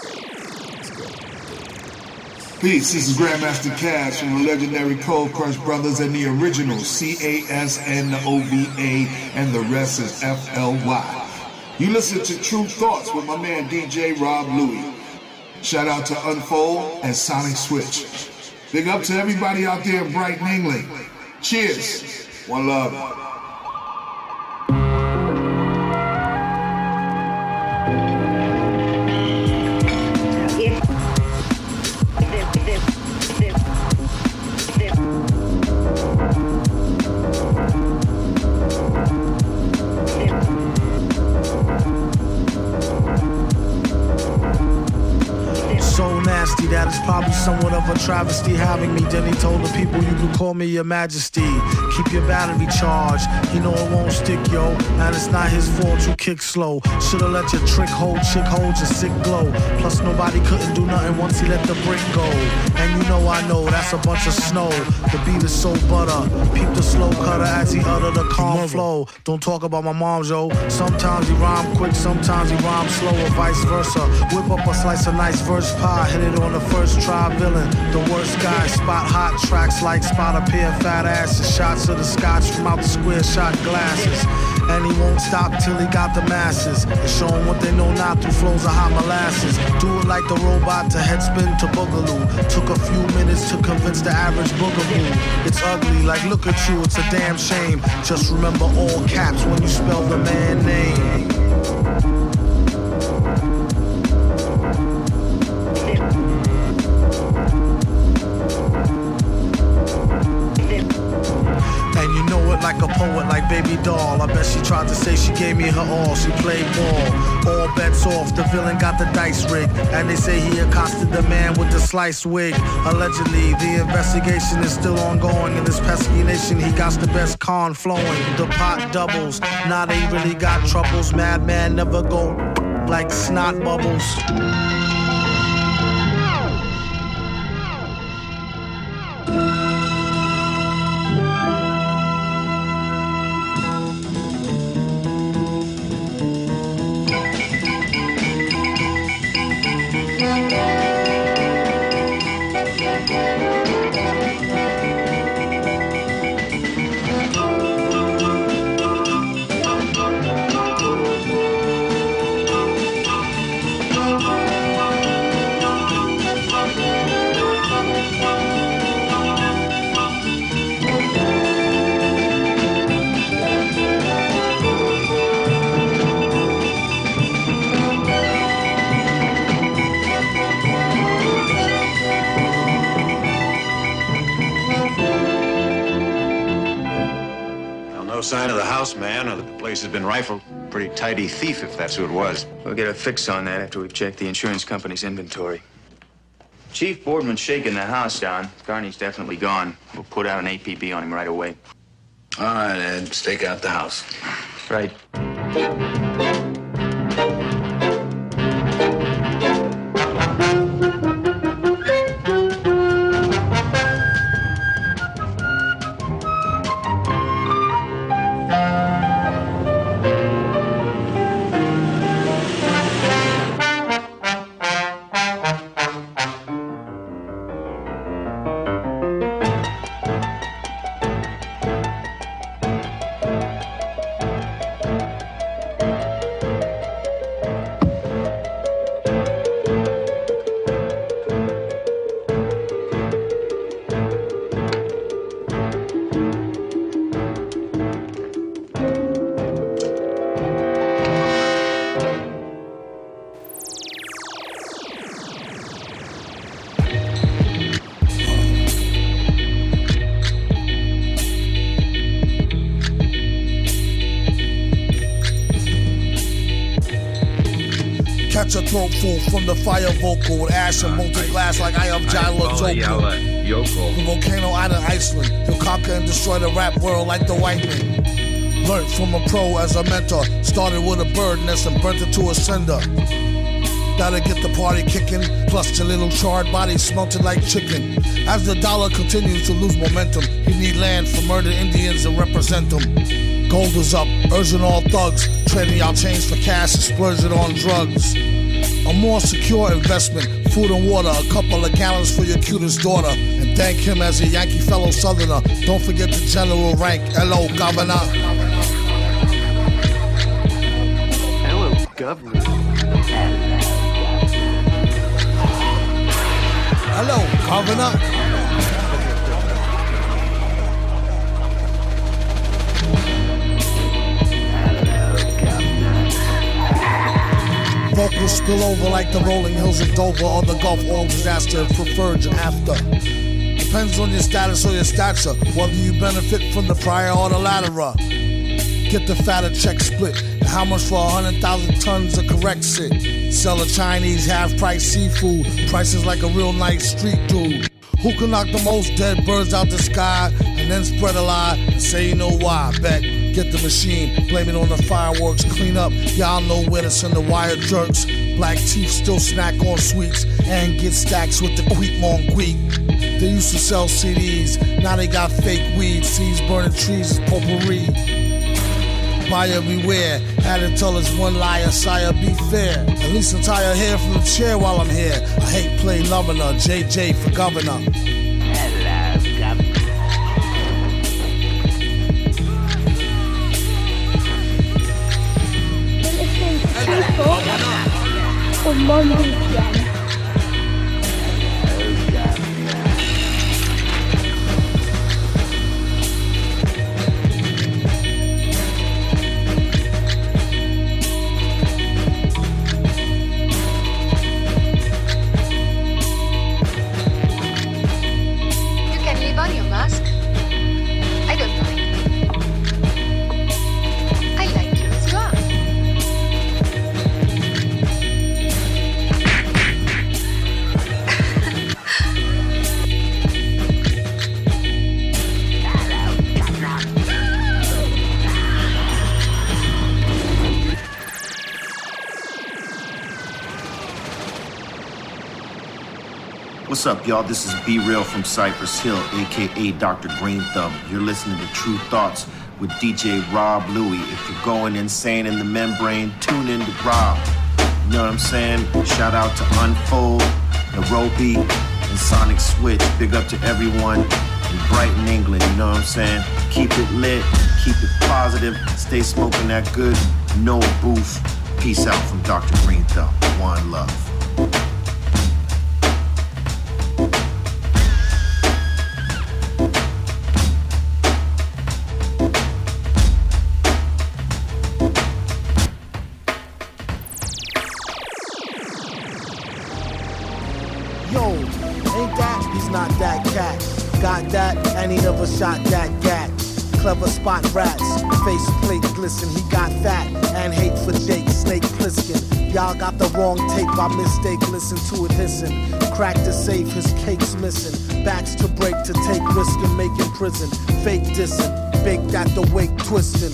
Peace, this is Grandmaster Cash from the legendary Cold Crush Brothers and the original C A S N O V A, and the rest is F L Y. You listen to True Thoughts with my man D J Rob Louie. Shout out to Unfold and Sonic Switch. Big up to everybody out there in Brighton, England. Cheers. One love. Thank you. nasty. That is probably somewhat of a travesty having me. Then he told the people, you can call me your majesty. Keep your battery charged. You know it won't stick, yo. And it's not his fault you kick slow. Should've let your trick hold, chick hold your sick glow. Plus nobody couldn't do nothing once he let the brick go. And you know I know, that's a bunch of snow. The beat is so butter. Peep the slow cutter as he utter the calm flow. Don't talk about my moms, yo. Sometimes he rhyme quick, sometimes he rhyme slow, or vice versa. Whip up a slice of nice verse pie. Hit it on the first try, villain. The worst guy, spot hot tracks like spot a pair of fat asses. Shots of the scotch from out the square shot glasses. And he won't stop till he got the masses. And show them what they know not through flows of hot molasses. Do it like the robot to headspin to boogaloo. Took a few minutes to convince the average boogaloo. It's ugly, like look at you, it's a damn shame. Just remember all caps when you spell the man name. Like a poet, like baby doll. I bet she tried to say she gave me her all. She played ball. All bets off. The villain got the dice rigged. And they say he accosted the man with the sliced wig. Allegedly, the investigation is still ongoing. In this pesky nation, he got the best con flowing. The pot doubles. Now they really got troubles. Madman never go like snot bubbles. Has been rifled. Pretty tidy thief, if that's who it was. We'll get a fix on that after we've checked the insurance company's inventory. Chief Boardman's shaking the house down. Carney's definitely gone. We'll put out an A P B on him right away. All right, Ed. Stake out the house. Right. Throat full from the fire vocal with ash and molten glass like I am John Lotoko. The volcano out of Iceland, he'll conquer and destroy the rap world like the white man. Learned from a pro as a mentor, started with a bird nest and burnt it to a cinder. That'll get the party kicking, plus your little charred body smelted like chicken. As the dollar continues to lose momentum, he need land for murdered Indians and represent them. Gold is up, urging all thugs, trading y'all chains for cash and splurging on drugs. A more secure investment, food and water, a couple of gallons for your cutest daughter. And thank him as a Yankee fellow southerner. Don't forget the general rank. Hello, governor. Hello, governor. Hello, governor. Vocals spill over like the rolling hills of Dover or the Gulf oil disaster and preferred after. Depends on your status or your stature, whether you benefit from the prior or the latter. Get the fatter check split, and how much for a hundred thousand tons of correct shit. Selling Chinese half-price seafood, prices like a real nice street dude. Who can knock the most dead birds out the sky and then spread a lie and say you know why? Bet. Get the machine, blame it on the fireworks. Clean up, y'all know where to send the wire jerks. Black Chief still snack on sweets and get stacks with the queep on queep. They used to sell C Ds, now they got fake weed. Seeds burning trees is potpourri. Buyer beware, had to tell us one liar, sire be fair. At least entire hair from the chair while I'm here. I hate play loviner, J J for governor. Hello, governor. What's up, y'all? This is B Real from Cypress Hill, aka Doctor Green Thumb. You're listening to True Thoughts with D J Rob Louie. If you're going insane in the membrane, tune in to Rob. You know what I'm saying? Shout out to Unfold, Narobi, and Sonic Switch. Big up to everyone in Brighton, England. You know what I'm saying? Keep it lit, keep it positive, stay smoking that good, no booth. Peace out from Doctor Green Thumb. One love. Ain't never shot that gat. Clever spot rats, face plate glisten. He got fat and hate for Jake Snake Plissken. Y'all got the wrong tape by mistake. Listen to it hissing. Crack the safe, his cake's missing. Backs to break to take risk and make in prison. Fake dissing, baked at the wake twisting.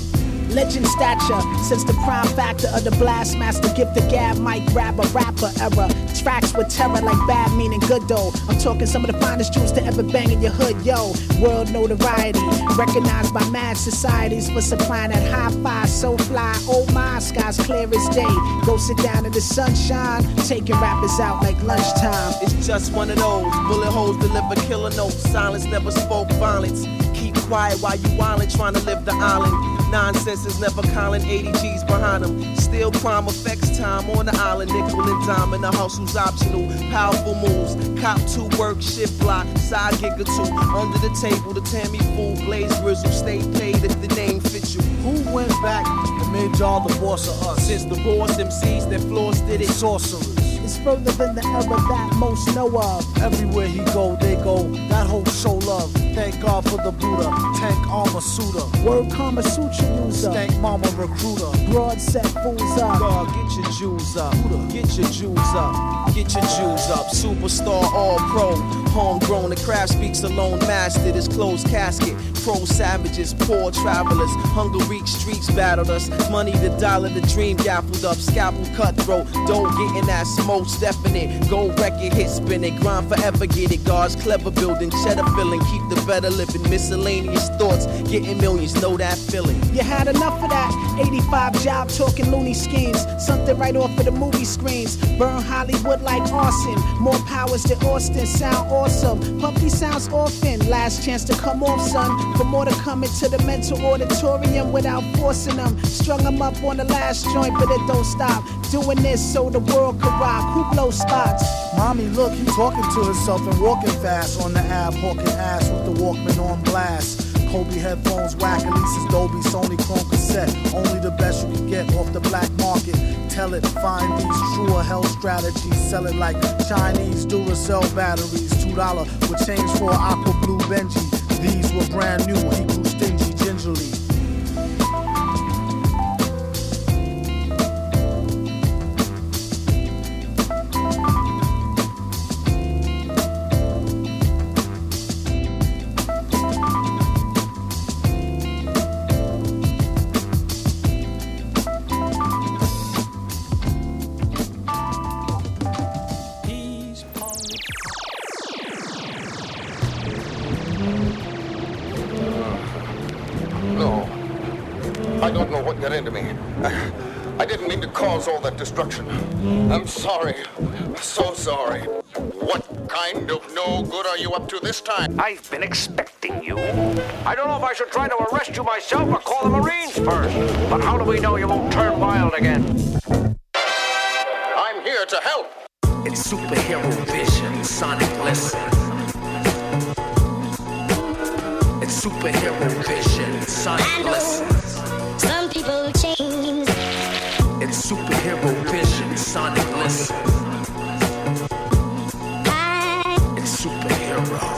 Legend stature, since the prime factor of the blast master, give the gab, mic grab a rapper era. Tracks with terror like bad meaning good though. I'm talking some of the finest tunes to ever bang in your hood, yo. World notoriety, recognized by mad societies for supplying that hi-fi, so fly. Oh my, sky's clear as day. Go sit down in the sunshine, taking rappers out like lunchtime. It's just one of those bullet holes deliver killer notes. Silence never spoke violence. Keep quiet while you wildin', trying to live the island. Nonsense is never calling, eighty G's behind him. Still prime effects time on the island. Nickel and dime in the hustle's optional. Powerful moves, cop two work, shift block, side gig or two. Under the table, the Tammy fool, blaze grizzle. Stay paid if the name fits you. Who went back and made y'all the boss of us? Since the boss M Cs that floors did it. Sorcerers. It's further than the era that most know of. Everywhere he go, they go. That whole show love. Thank God for the Buddha. Tank armor suitor. Word Kama Sutra user. Stank mama recruiter. Broad set fools up. God, get your Jews up. Get your Jews up. Get your Jews up. Superstar, all pro. Homegrown, the craft speaks alone. Mastered his closed casket. Pro savages, poor travelers. Hunger-reek streets battled us. Money, the dollar, the dream gaffled up. Scalpel cutthroat. Don't get in that smoke. Most definite, gold record, hit, spin it, grind forever, get it, guards, clever building, cheddar filling, keep the better living, miscellaneous thoughts, getting millions, know that feeling. You had enough of that, eighty-five job talking loony schemes, something right off of the movie screens, burn Hollywood like arson, more powers than Austin, sound awesome, pumpy sounds often, last chance to come off son, for more to come into the mental auditorium without forcing them, strung them up on the last joint, but it don't stop, doing this so the world can rock. Who blows spots? Mommy, look, he talking to himself and walking fast on the ab, hawking ass with the Walkman on blast. Kobe headphones, whack, at least it's Dolby, Sony chrome cassette. Only the best you can get off the black market. Tell it, find these truer hell strategies. Sell it like Chinese Duracell batteries. Two dollar with change for aqua blue Benji. These were brand new, he grew stingy gingerly. I don't know what got into me. I, I didn't mean to cause all that destruction. I'm sorry. So sorry. What kind of no good are you up to this time? I've been expecting you. I don't know if I should try to arrest you myself or call the Marines first. But how do we know you won't turn wild again? I'm here to help. It's superhero vision, sonic listen. It's superhero vision, sonic listen. Some people change. It's superhero vision, sonic listen. It's superhero.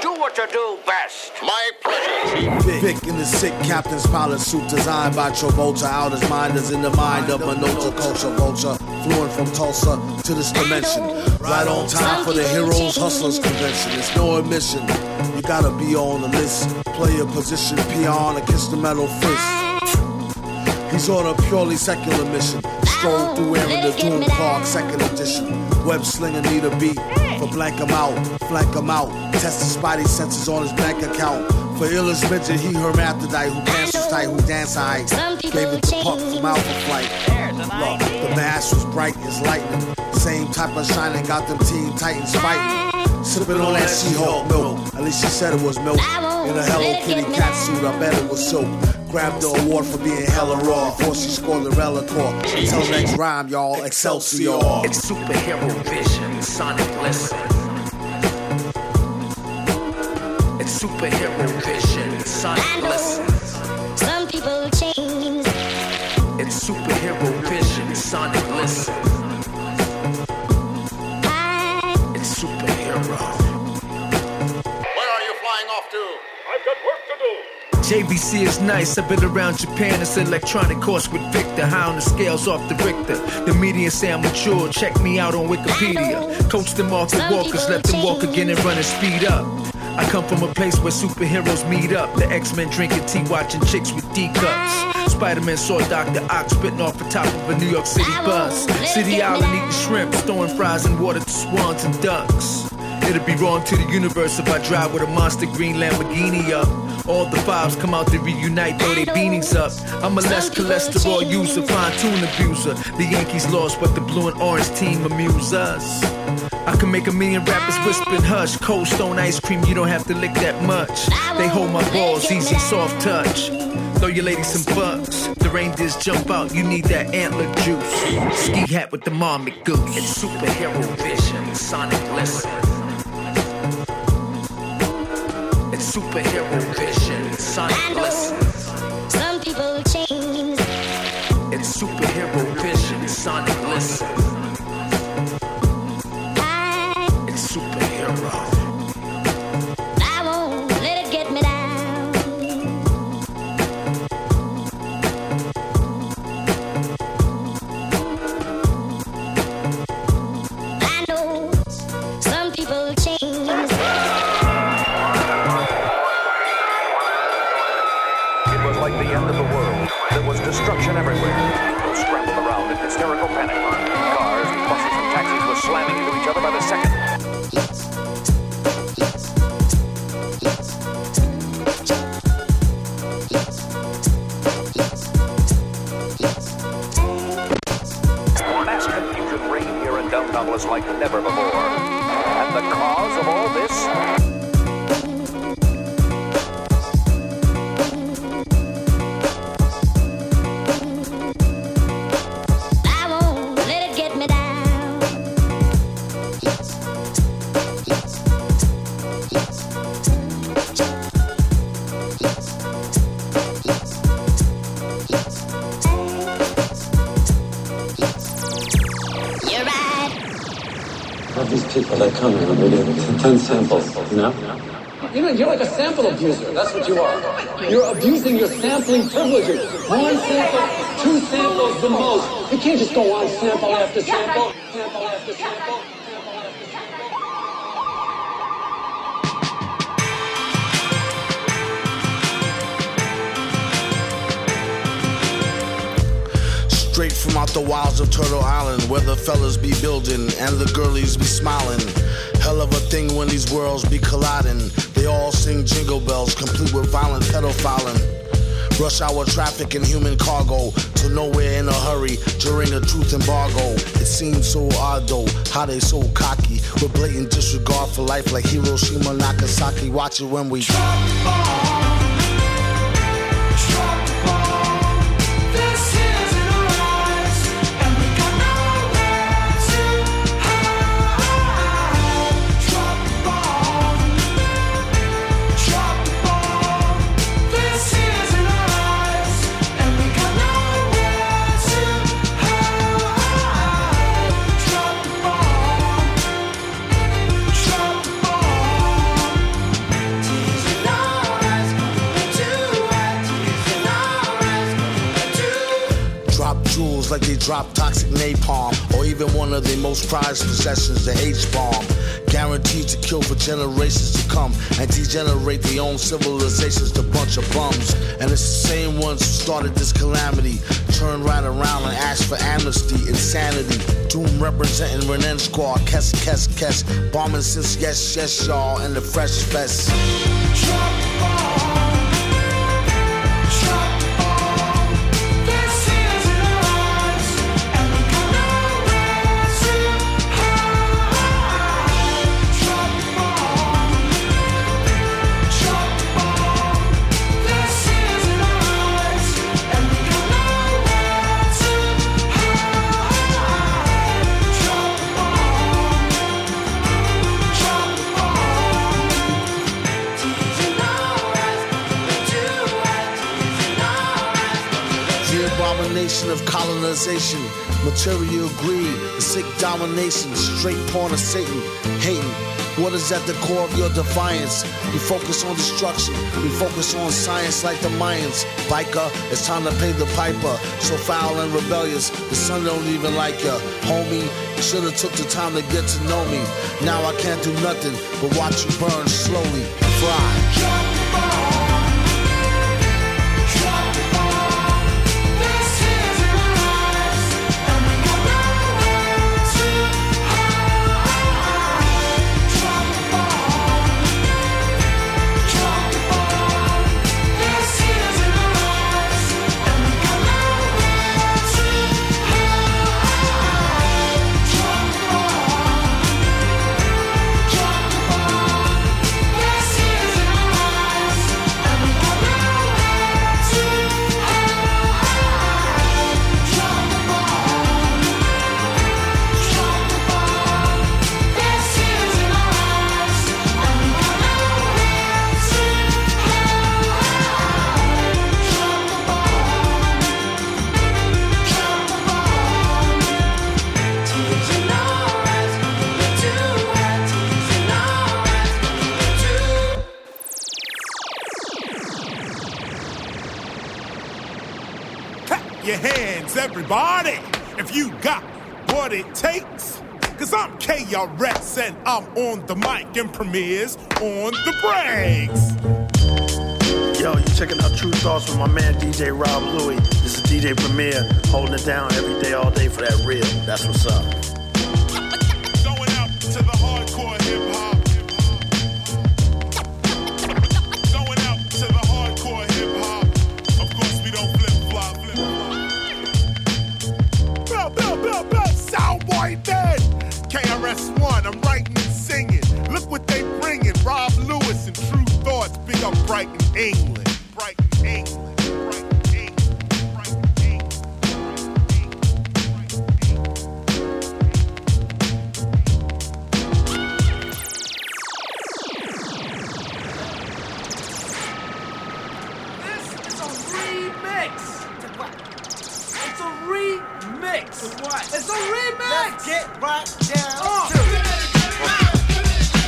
Do what you do best. My pleasure. Thick in the sick captain's pilot suit designed by Travolta. Out his mind is in the mind of an ultra culture vulture. Fluent from Tulsa to this dimension. Right on time for the Heroes Hustlers Convention. It's no admission. You gotta be on the list. Play your position, peon, and kiss the metal fist. He's on a purely secular mission. Stroll through air in the Doom Park, second edition. Web slinger need a beat. For blank him out, flank him out. Test his body senses on his bank account. For illest midget, he hermaphrodite who dances tight, who dance high. Gave it to Puck from Alpha Flight. Look, the mask was bright as lightning. Same type of shining got them Teen Titans fighting. Sipping on that She-Hulk milk. At least she said it was milk. In a Hello Kitty cat suit, I bet it was soap. Grabbed the award for being hella raw. Before she scored the Relicore. Till next rhyme, y'all. Excelsior. It's superhero vision, sonic listen. It's superhero vision, sonic listen. Some people change. It's superhero vision, sonic listen. It's superhero. Where are you flying off to? I've got work to do. J V C is nice, I've been around Japan. It's electronic course with Victor. High on the scales off the Richter. The media say I'm mature, check me out on Wikipedia. Coach them off the walkers, let them walk again and run and speed up. I come from a place where superheroes meet up. The X-Men drinking tea, watching chicks with D-cups. Spider-Man saw Doctor Ock spitting off the top of a New York City bus. City Island eating shrimp, throwing fries and water to swans and ducks. It'd be wrong to the universe if I drive with a monster green Lamborghini up. All the fives come out to reunite, throw their beanies up. I'm a less cholesterol user, fine-tune abuser. The Yankees lost, but the blue and orange team amuse us. I can make a million rappers whispering hush. Cold stone ice cream, you don't have to lick that much. They hold my balls, easy, soft touch. Throw your lady some bucks. The reindeers jump out, you need that antler juice. Ski hat with the marmot goose. It's superhero vision, sonic listen. Superhero vision, sonic listen. Some people change. It's superhero vision, sonic listen. It's superhero. I won't let it get me down. I know some people change. Like the end of the world, there was destruction everywhere. People scrambled around in hysterical panic. Cars, buses, and taxis were slamming into each other by the second. Yes. Yes. Yes. Yes. Yes. Mass confusion reigned here in downtown Los Angeles like never before. And the cause of all this? That come here, we do ten samples, you know? You know, you're like a sample abuser, that's what you are. You're abusing your sampling privileges. One sample, two samples the most. You can't just go on sample after sample, sample after sample. Straight from out the wilds of Turtle Island, where the fellas be building and the girlies be smiling. Hell of a thing when these worlds be colliding. They all sing jingle bells, complete with violent pedophiling. Rush hour traffic and human cargo to nowhere in a hurry during a truth embargo. It seems so odd though, how they so cocky with blatant disregard for life like Hiroshima, Nagasaki. Watch it when we like they drop toxic napalm or even one of their most prized possessions, the H-bomb, guaranteed to kill for generations to come and degenerate their own civilizations to bunch of bums. And it's the same ones who started this calamity turn right around and ask for amnesty, insanity, doom representing Renan Squad, Kes, Kes, Kes, bombing since yes, yes, y'all, and the Fresh Fest. Of colonization, material greed, sick domination, straight porn of Satan, hating. What is at the core of your defiance? We focus on destruction, we focus on science like the Mayans. Biker, it's time to pay the piper. So foul and rebellious, the sun don't even like ya. Homie, you should've took the time to get to know me. Now I can't do nothing but watch you burn slowly and fry. Everybody, if you got what it takes, cause I'm K R S and I'm on the mic and premieres on the breaks. Yo, you checking out True Thoughts with my man D J Rob Louie. This is D J Premier holding it down every day, all day for that real. That's what's up. Going out to the hardcore hip hop. K R S One, I'm writing and singing. Look what they bringing. Rob Lewis and True Thoughts. Big up Brighton, England. Brighton, England. Brighton, England. Brighton, England. This is a remix. To what? It's a remix. To what? It's a remix. Let's get right down.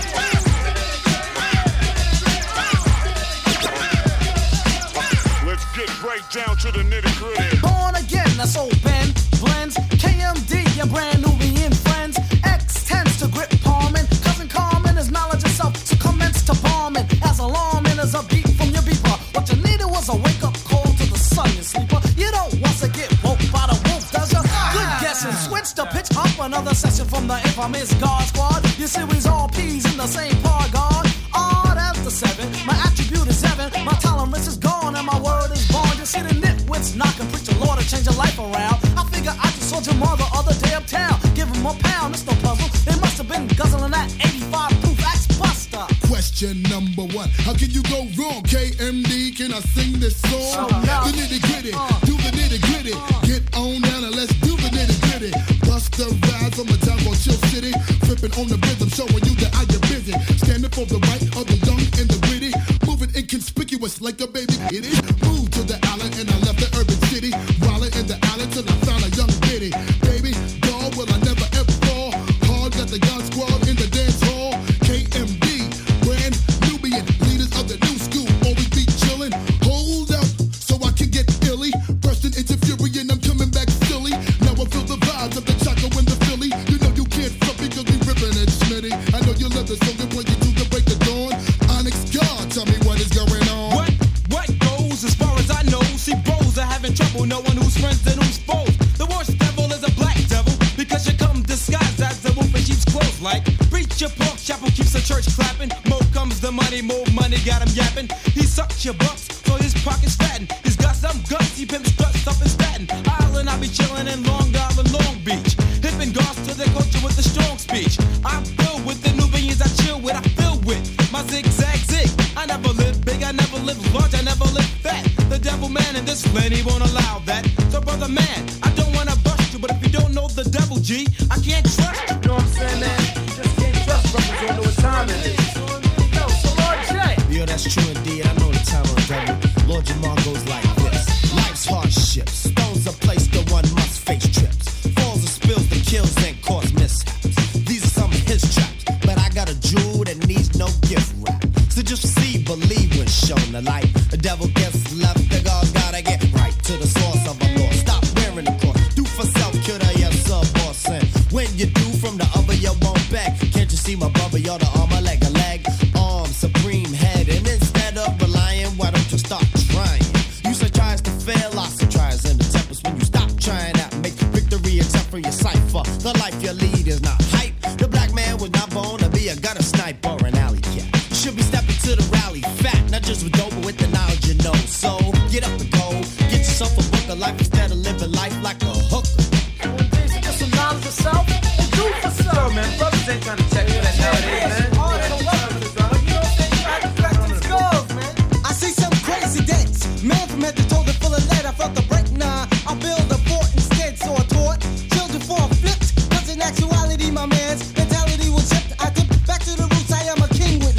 Oh. Let's get right down to the nitty gritty. Born again, that's old Ben blends. K M D, your brand new being friends. X tends to grip palmin'. Cousin Carmen is knowledge itself, so commence to bombing. As alarming as a beat from your beeper. What you needed was a wake up call to the sun, you sleeper. You don't want to get woke by the wolf, does ya? Good guessing, switch to pitch up another session from the infamous God Squad. Your series all P's in the same par guard. Odd as the seven, my attribute is heaven. My tolerance is gone and my word is born. It's hitting it with knocking, preach the Lord to change your life around. I figure I just saw Jamal the other day uptown. Give him a pound, it's no puzzle. They must have been guzzling that eighty-five proof axe buster. Question number one, how can you go wrong? K M D, can I sing this song? Uh-huh. No. The nitty gritty, uh-huh. Do the nitty gritty. Uh-huh. Get on down and let's do the nitty gritty. Bust the rides on the top on Chill City. Flipping on the rhythm, showing you that I get busy. Standing for the right of the young and the witty. Moving inconspicuous like a baby kitty. Moved to the island and I left the urban city. Wildin' in the island till I found a young bitty. Baby, doll, will I never ever fall? Hard got the young squad in the dance hall. K M D, brand Nubian, leaders of the new school. Always be chillin'. Hold up, so I can get illy. Bursting into fury and I'm coming back silly. Now I feel the vibes of the Chaco and the Philly. You know you can't flip because we rippin' and Smitty. I know you love the song and play it to the break of dawn. Onyx God, tell me what is going on. What? What goes as far as I know? See, bros are having trouble knowing who's friends and who's foes. The worst devil is a black devil because you come disguised as a wolf in sheep's clothes. Like, preach your pork chapel keeps the church clapping. More comes the money, more money got him yapping. He sucks your bucks, so his pockets fatten. He's got some guts, he pimps guts up in Staten Island. I be chilling in Long Island, Long Beach. Hipping guards to the culture with a strong speech. I'm filled with the Nubians I chill with, I feel with my zigzag zig. I never live big, I never live large, I never live fat. The devil man in this land, he won't allow that. So brother man, I don't wanna bust you, but if you don't know the devil G, I can't trust you. You know what I'm saying, man? Just can't trust brothers, don't know what time it is. Yo, so Lord J. Yo, that's true indeed, I know the time of the devil. Lord Jamal goes like this. Life's hardships, stones are placed the one must face trips. Falls and spills and kills and cause mishaps. These are some of his traps, but I got a jewel that needs no gift wrap. So just see, believe when shown the light. The devil gets left, the God gotta get right to the source of our Lord. Stop wearing the cross. Do for self, kill the yes sir, boss. And when you do from the other, you won't back. Can't you see my brother, you're the armor leg a leg? Arm, supreme head, and instead of relying, why don't you stop trying? You say tries to fail, I say tries in the tempest. When you stop trying out, make victory attempt for your cipher. The life you lead is not hype. The black man was not born to be a gutter sniper or an alley cat. Should be stepping to the rally, fat, not just with dope, but with the knowledge you know. So, get up and go, get yourself a book of life instead of living life like a hooker. And when things are just some knowledge of self, and do for self. So, man, brothers ain't trying to check you that nowadays, man. All that love, but you don't think you're to flex these girls, man. I see some crazy dance, man from head to toe to full of lead. I felt the break, nah, I build a fort instead, so I taught. Children for a flip, cause in actuality, my man's mentality was shipped. I dip back to the roots, I am a king with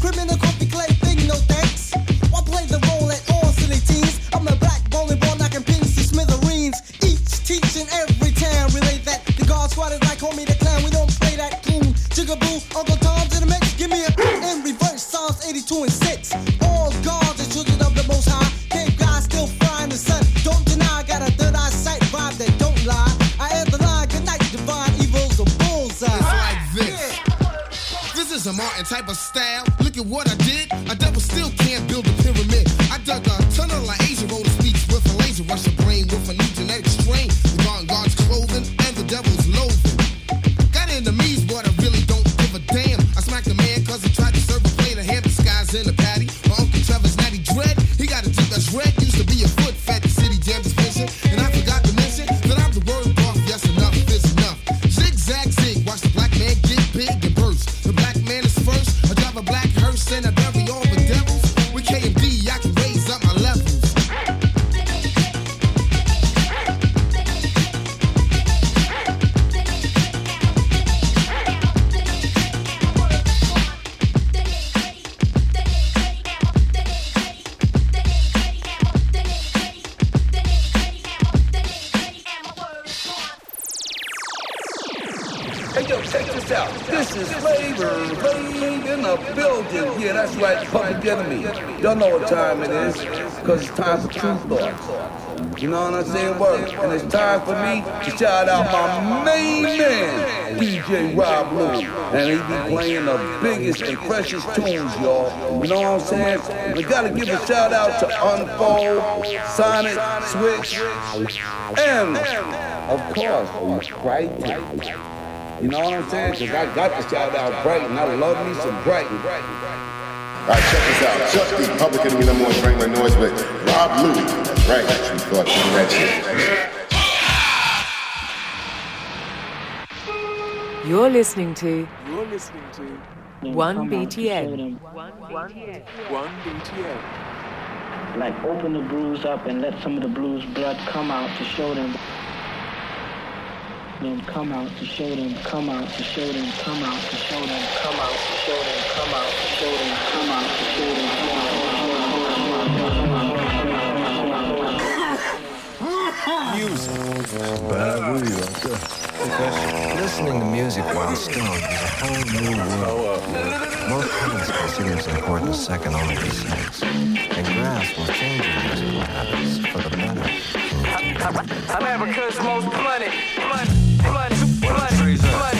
criminal coffee clay thing, no thanks. I play the role at all silly teams. I'm a black volleyball knocking pins to smithereens. Each teaching every town. Relate that. The guard squad is like call me the clown. We don't play that coon. Jigaboo, Uncle Tom's in the mix. Give me a in reverse. Psalms eighty-two and six. All guards are children of the most high. Cave guys still frying the sun. Don't deny I got a third eye sight vibe that don't lie. I am the line. Good night, divine evils of bullseye. It's like this. Yeah. This is a Martin type of style. Look at what I did. A devil still can't build a pyramid. I dug a tunnel like Asia, rolled the speech with a laser, rush your brain with a new genetic strain. The God in God's clothing and the devil's loathing. Got enemies, but I really don't give a damn. I smacked a man cause he tried to serve a plate of ham disguised in a patty. My Uncle Trevor's natty dread. He got a tip that's red. Used to be a foot fat, the city jam dispenser. And I forgot to mention that I'm the word off. Yes, enough is enough. Zigzag zig, watch the black man get big and burst. First, I drive a black hearse and I bury all the devils. With K M D, I can raise up my levels. Yeah, that's right, Public Enemy. Y'all know what time it is, because it's time for Truth Lords. You know what I'm saying? Word. And it's time for me to shout out my main man, D J Rob Blue. And he be playing the biggest and freshest tunes, y'all. You know what I'm saying? We gotta give a shout out to Unfold, Sonic, Switch, and, of course, Brighton. You know what I'm saying? Because I got to shout out Brighton. I love me some Brighton. All right, check this out. Chuck D, Public Enemy number one, Franklin Noise with Rob Louie. That's right, we thought you knew that shit. You're listening to. You're listening to. One B T N. One B T N. One B T N. Like open the bruise up and let some of the blues blood come out to show them. Come out to show them, come out to show them, come out to show them, come out to show them, come out to show them, come out to show them, come out to show them. Music. But I agree with you. Listening to music while stoned is a whole new world. Most kids consider it important second only to sex. And grass will change your musical habits for the better. I never cuss most money. Money. Blood, blood, blood, blood.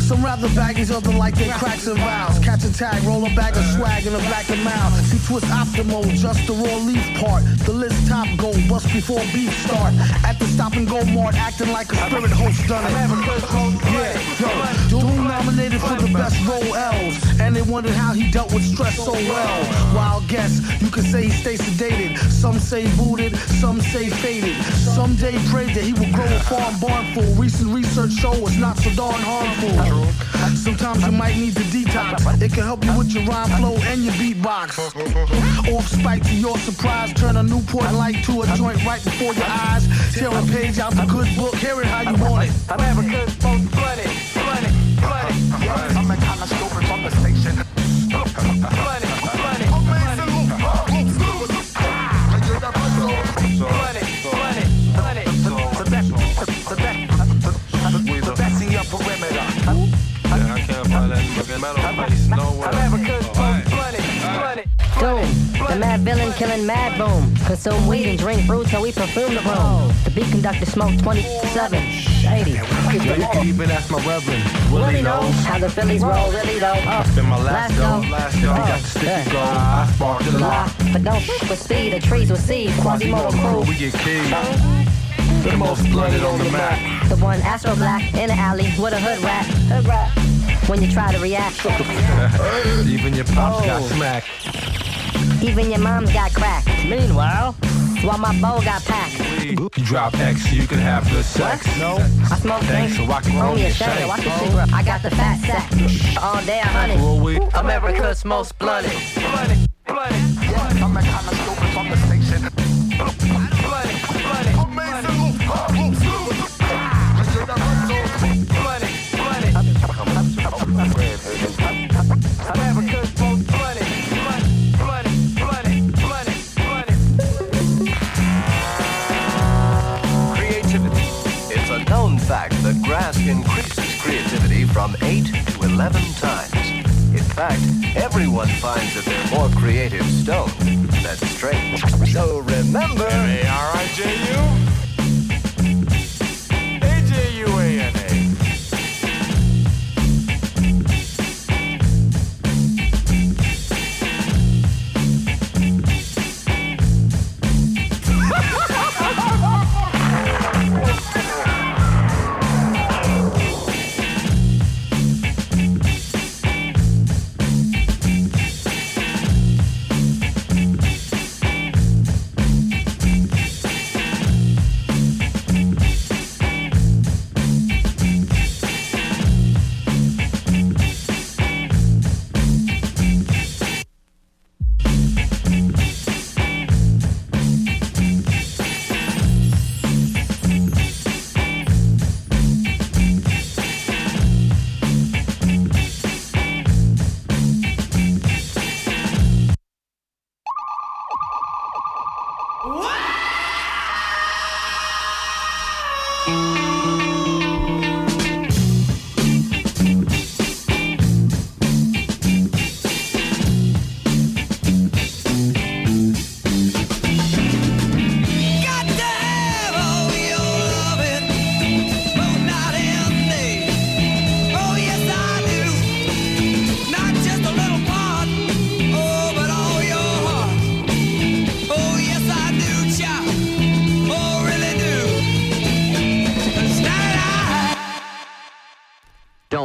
Some rather bag each other like they cracks and vials. Catch a tag, roll a bag of swag in the back of mouth. You twist optimal, just the raw leaf part. The list top go, bust before beef start. At the stop and go mart, acting like a spirit host done it. Yeah, yo, Doom nominated for the best role L's. And they wondered how he dealt with stress so well. Wild guess, you could say he stays sedated. Some say booted, some say faded. Some day prayed that he would grow a farm barn full. Recent research show it's not so darn harmful. Sometimes you might need to detox. It can help you with your rhyme flow and your beatbox. Off spike to your surprise, turn a Newport light to a joint right before your eyes. Tear a page out the good book, hear it how you want it. I'm having good folks, blood it, blood it, blood it. I'm a kind of stupid from the station. Blood it, blood it, blood it. Blood it, blood it, blood it. The best, the best, the best in your perimeter. Doom, the mad villain killing mad boom. Consume weed and drink brew till we perfume the room. The beat conductor smoke twenty-seven. Shady. Even that's my reverend. Willie knows how the Phillies roll, really though. It's been my last go. Last go. Got the sticky gold. I spark the lot. But don't shoot with speed, the trees will seed. Quasimodo crew. We get killed. The most blooded on the map. The one Astro Black in the alley with a hood rap. Hood rap. When you try to react. Even your pops oh. got smacked. Even your moms got cracked. Meanwhile, while my bowl got packed. You drop X, you can have good sex. No, I smoke things, so I can own your shit. I got the fat sack. All day I honey. America's most blooded. Blooded, blooded. I'm a kind of stupid from the station. Blooded, blooded. Amazing. Blooded, blooded. America's most blooded, blooded, blooded, blooded, blooded, blooded. Creativity. It's a known fact that grass increases creativity from eight to eleven times. In fact, everyone finds that they're more creative stoned than straight. So remember... M A R I J U?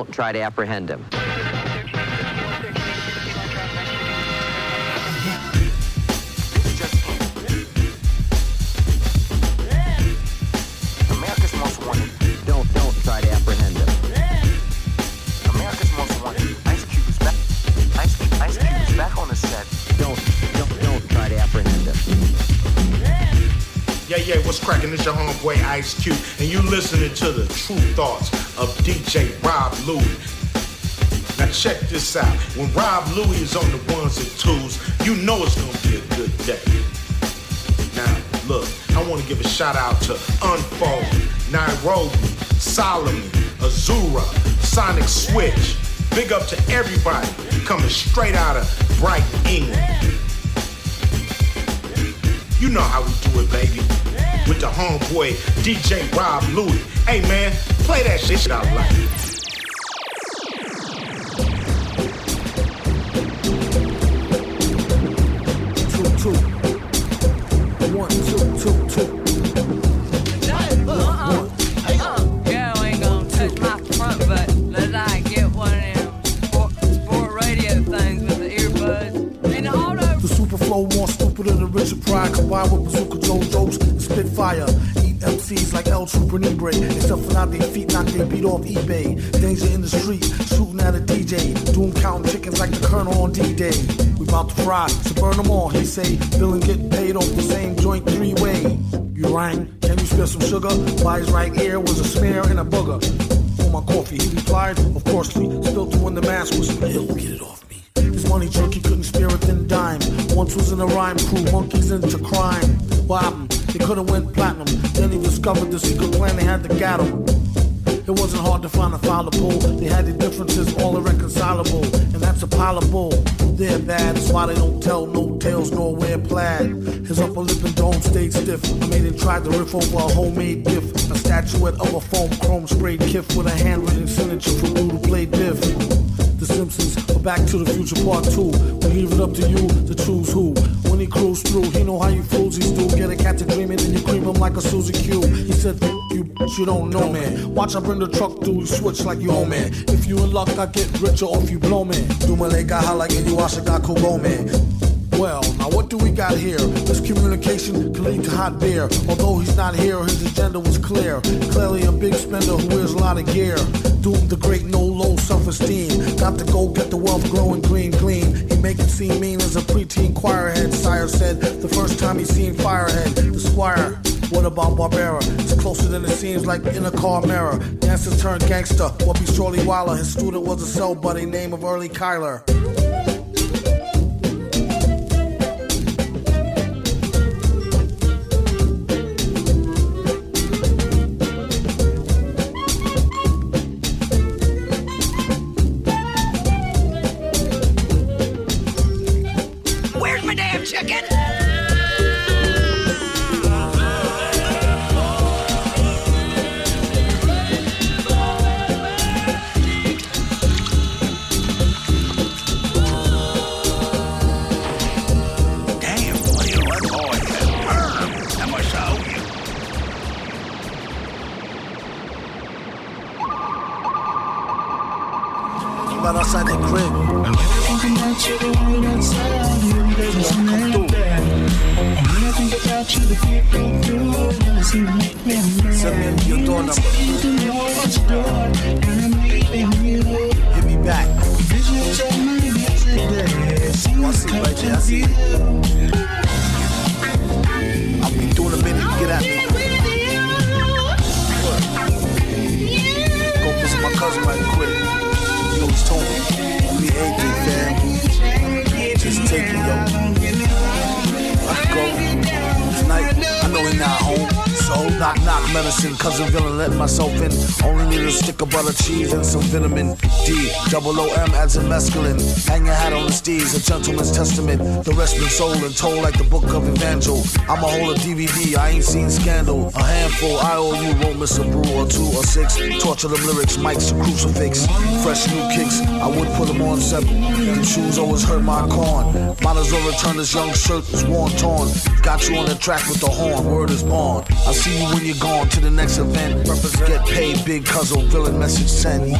don't try to apprehend him. Yeah, what's cracking? It's your homeboy Ice Cube, and you listening to the true thoughts of D J Rob Louie. Now check this out. When Rob Louie is on the ones and twos, you know it's gonna be a good day. Now, look, I wanna give a shout out to Unfold, Nairobi, Solomon, Azura, Sonic Switch. Big up to everybody coming straight out of Brighton, England. You know how we do it, baby. With the homeboy, D J Rob Louie. Hey, man, play that shit out loud. Like El Trooper Libre, except for not they feet, not they beat off eBay. Danger in the street, shooting at a D J. Doom counting chickens like the Colonel on D-Day. We about to fry, so burn them all, he say. Bill and get paid off the same joint three way. You rhyme, can you spill some sugar? By his right ear was a smear and a booger. For my coffee, he replied, of course, we spilled to when the mask was ill. Get it off me. His money jerk, he couldn't spare a thin dime. Once was in a rhyme crew, monkeys into crime. What happened? They could've went platinum. Then he discovered the secret plan, they had to get him. It wasn't hard to find a file to pull. They had their differences, all irreconcilable. And that's a pile of bull. They're bad, that's why they don't tell no tales nor wear plaid. His upper lip and dome stayed stiff. I made him try to riff over a homemade gift. A statuette of a foam chrome sprayed kiff with a handwritten signature from dude who played Biff. The Simpsons, but Back to the Future Part two. We leave it up to you to choose who. When he cruised through, he know how you foolsies do. Get a cat to dream it, then you cream him like a Susie Q. He said, F- you, you don't know, man. Watch I bring the truck through, you switch like you old man. If you in luck, I get richer off you blow, man. Dumaleka hala and you asha got kubo, man. Well, now what do we got here? This communication can lead to hot beer. Although he's not here, his agenda was clear. Clearly a big spender who wears a lot of gear. Doom the great, no low self-esteem. Got to go get the wealth growing green gleam. He make it seem mean as a preteen choir head. Sire said the first time he seen Firehead. The squire, what about Barbara? It's closer than it seems, like in a car mirror. Dancer turned gangster, what be Shirley Waller. His student was a cell buddy, name of early Kyler. A gentleman's testament, the rest been sold and told like the book of Evangel. I'm a whole of D V D, I ain't seen Scandal. A handful, I owe you, won't miss a brew or two or six. Torture them lyrics, mics a crucifix. Fresh new kicks, I would put them on seven. Them shoes always hurt my corn. Might as well return this young shirt was worn torn. Got you on the track with the horn, word is born. I see you when you're gone to the next event. Get paid, big cuz, villain message sent.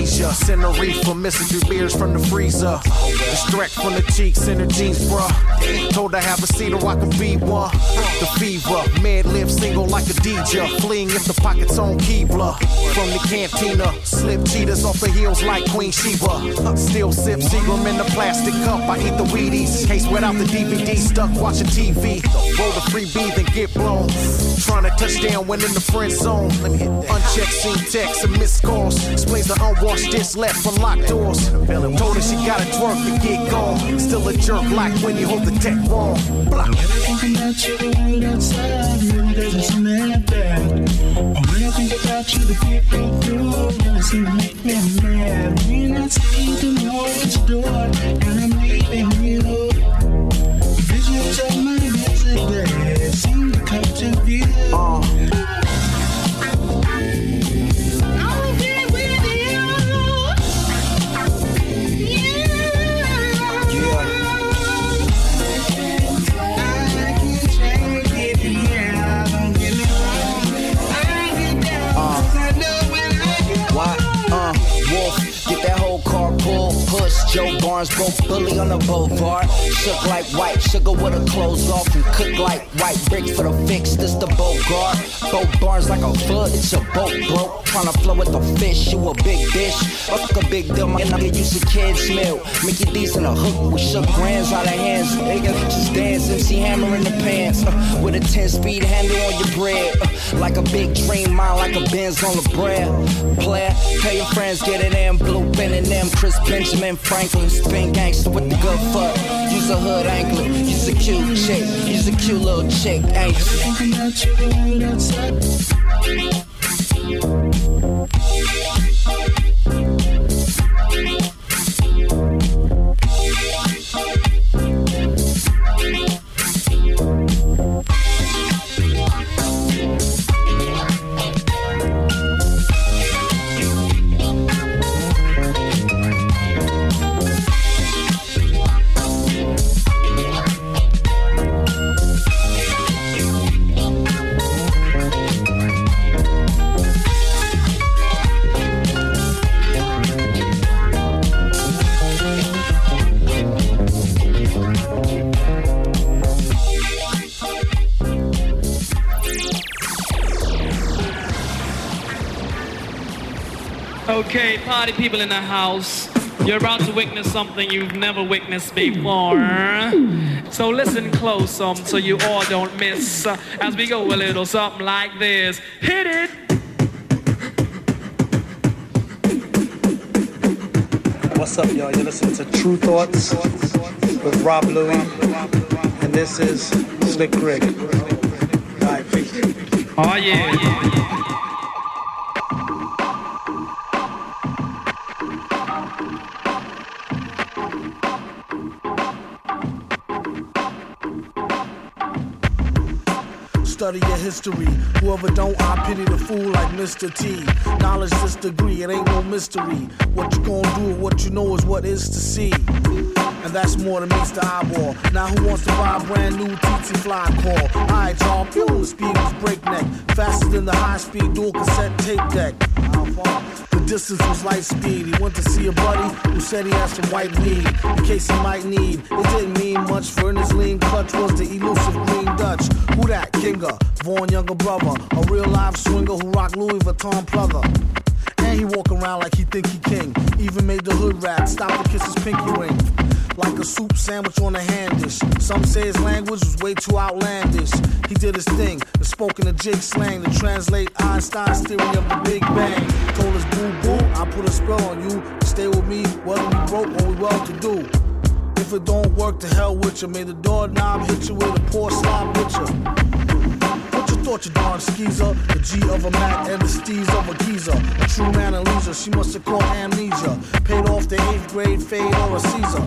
amnesia. Send a reef for missing two beers from the freezer. Distract from the cheeks and the jeans, bruh. Told I have a seat or I could be one. The fever, mad live single like a D J. Fleeing if the pocket's on Keebler. From the cantina, slip cheetahs off the heels like Queen Sheba. Still sip Seagram in the plastic cup. I eat the Wheaties. Case without the D V D, stuck watching T V. Roll the freebie, then get blown. Trying to touch down when in the friend zone. Unchecked scene texts and missed calls. Explains the unwashed dish left from locked doors. Told her she gotta twerk to get gone. Still a jerk like when you hold the tech wrong. Block. Thinking about you right outside, really doesn't seem that bad. I really think about you to get me through. Really seem to make me mad. When I take the mortgage door, and I'm leaving you. Visions of my visit there seem to come to view. Uh. Joe Barnes, both bully on the boulevard. Shook like white sugar with her clothes off, and cook like white brick for the fix. This the Bogart. Both Barnes like a flood, it's your boat broke. Tryna flow with the fish, you a big bitch. Fuck a big deal, my nigga, use a kid's meal. Mickey D's in a hook with shook brands out of hands. Nigga, just dance, M C Hammer in the pants. Uh, with a ten-speed handle on your bread. Uh, like a big dream, mine like a Benz on the bread. Player, tell your friends, get it in. Blue Ben and them, Chris Benjamin, Franklin. Spin gangster with the good fuck. Use a hood anklet, use a cute chick. Use a cute little chick, anxious. Thinking about you right outside. Okay, party people in the house, you're about to witness something you've never witnessed before. So listen close, um, so you all don't miss, uh, as we go a little something like this. Hit it! What's up, y'all? You're listening to True Thoughts with Rob Louie, and this is Slick Rick. Alright, oh, yeah. Oh, yeah. Study your history. Whoever don't, I pity the fool like Mister T. Knowledge this degree, it ain't no mystery. What you gonna do, what you know is what is to see. And that's more than meets the eyeball. Now who wants to buy a brand new T T Fly call? Alright y'all, pew, the speed was breakneck. Faster than the high-speed dual cassette tape deck. How far? The distance was light speed. He went to see a buddy who said he had some white weed in case he might need. It didn't mean much, for in his lean clutch was the elusive green Dutch. Who that? Kinga, Vaughn younger brother. A real live swinger who rocked Louis Vuitton plugger. And he walk around like he think he king. Even made the hood rat stop to kiss his pinky ring. Like a soup sandwich on a hand dish. Some say his language was way too outlandish. He did his thing and spoke in a jig slang to translate Einstein's theory of the Big Bang. Told us boo boo, I put a spell on you. Stay with me, whether we broke or we well to do. If it don't work, to hell with you. May the doorknob hit you with a poor slob with you. Thought you darn skeezer, the G of a Mac and the steez of a geezer. A true man and loser, she must have caught amnesia. Paid off the eighth grade fade or a Caesar.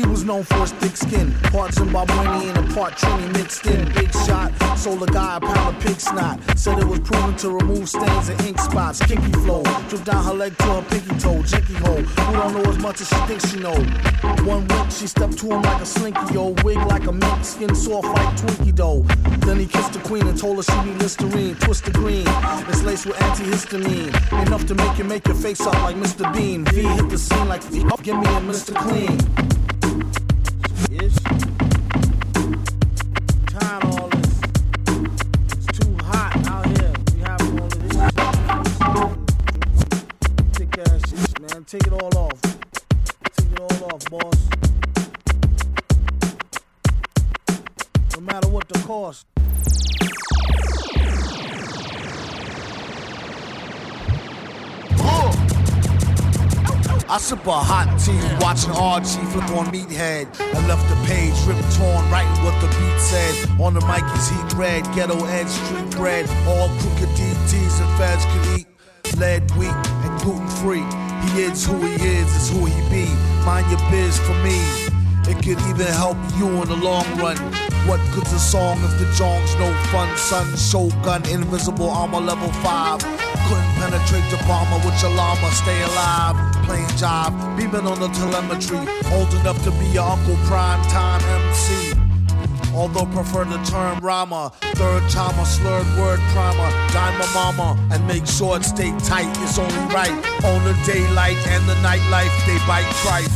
He was known for his thick skin. Part Zimbabwean and a part Trini mixed in. Big shot, sold a guy a pound of pig snot. Said it was proven to remove stains and ink spots. Kinky flow, drip down her leg to her pinky toe. Jinky hole, who don't know as much as she thinks she know. One week she stepped to him like a slinky, yo. Wig like a mink, skin soft like Twinkie dough. Then he kissed the queen and told her she be Listerine. Twist the green, it's laced with antihistamine. Enough to make you make your face off like Mister Bean. V hit the scene like V, give me a Mister Clean. Take it all off. Take it all off, boss. No matter what the cost. Oh. I sip a hot tea, watching R G flip on Meathead. I left the page, ripped torn, writing what the beat said. On the mic is heat red, ghetto edge, street bread. All crooked D Ts and fads could eat. Lead, wheat, and gluten free. He is who he is, is who he be. Mind your biz for me. It could even help you in the long run. What good's a song if the jong's no fun? Son, Shogun, invisible armor, level five. Couldn't penetrate the bomber with your llama. Stay alive, plain job, beaming on the telemetry. Old enough to be your Uncle Prime Time M C. Although prefer the term rama, third time a slurred word primer. Dime my mama and make sure it stay tight. It's only right on the daylight and the nightlife. They bite trife.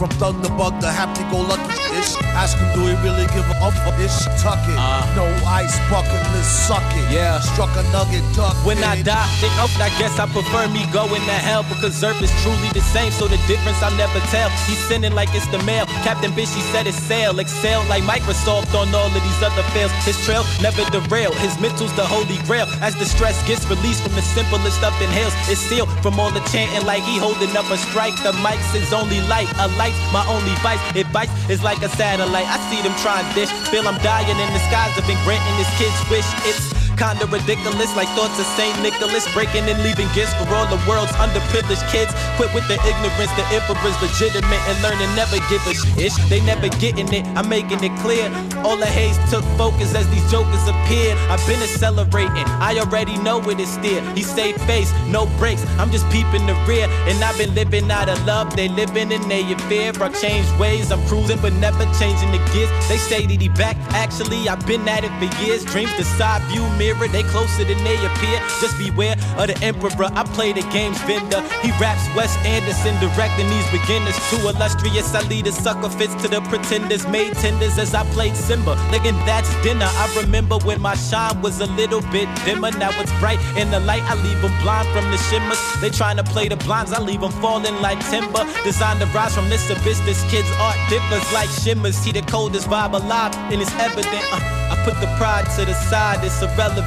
From Thunderbug to Happy-Go-Lucky-ish. Ask him, do he really give a up-ish? Tuck it. Uh, no ice bucket, let's suck it. Yeah. Struck a nugget, duck. When it. I die, it up, I guess I prefer me going to hell because Earth is truly the same, so the difference I'll never tell. He's sending like it's the mail. Captain Bitch, he said it's sale. Excel like Microsoft on all of these other fails. His trail never derail. His mental's the holy grail. As the stress gets released from the simplest up inhales, it's sealed from all the chanting like he holding up a strike. The mic's his only light. A light. My only vice, it bites, is like a satellite. I see them trying dish, feel I'm dying in the skies. I've been granting this kid's wish. It's kinda ridiculous, like thoughts of Saint Nicholas. Breaking and leaving gifts for all the world's underprivileged kids. Quit with the ignorance, the emperor's legitimate. And learn to never give a shit. They never getting it, I'm making it clear. All the haze took focus as these jokers appeared. I've been accelerating, I already know it is steer. He saved face, no brakes, I'm just peeping the rear. And I've been living out of love, they living in they in fear. I changed ways, I'm cruising but never changing the gears. They say that he back, actually I've been at it for years. Dreams the side view mirror. They closer than they appear. Just beware of the emperor. I play the game's vendor. He raps Wes Anderson, directing these beginners. Too illustrious, I lead the sucker fits to the pretenders. Made tenders as I played Simba. Thinking that's dinner. I remember when my shine was a little bit dimmer. Now it's bright in the light. I leave them blind from the shimmers. They trying to play the blinds. I leave them falling like timber. Designed to rise from this abyss. This kid's art differs like shimmers. See the coldest vibe alive, and it's evident. Uh, I put the pride to the side, it's irrelevant. An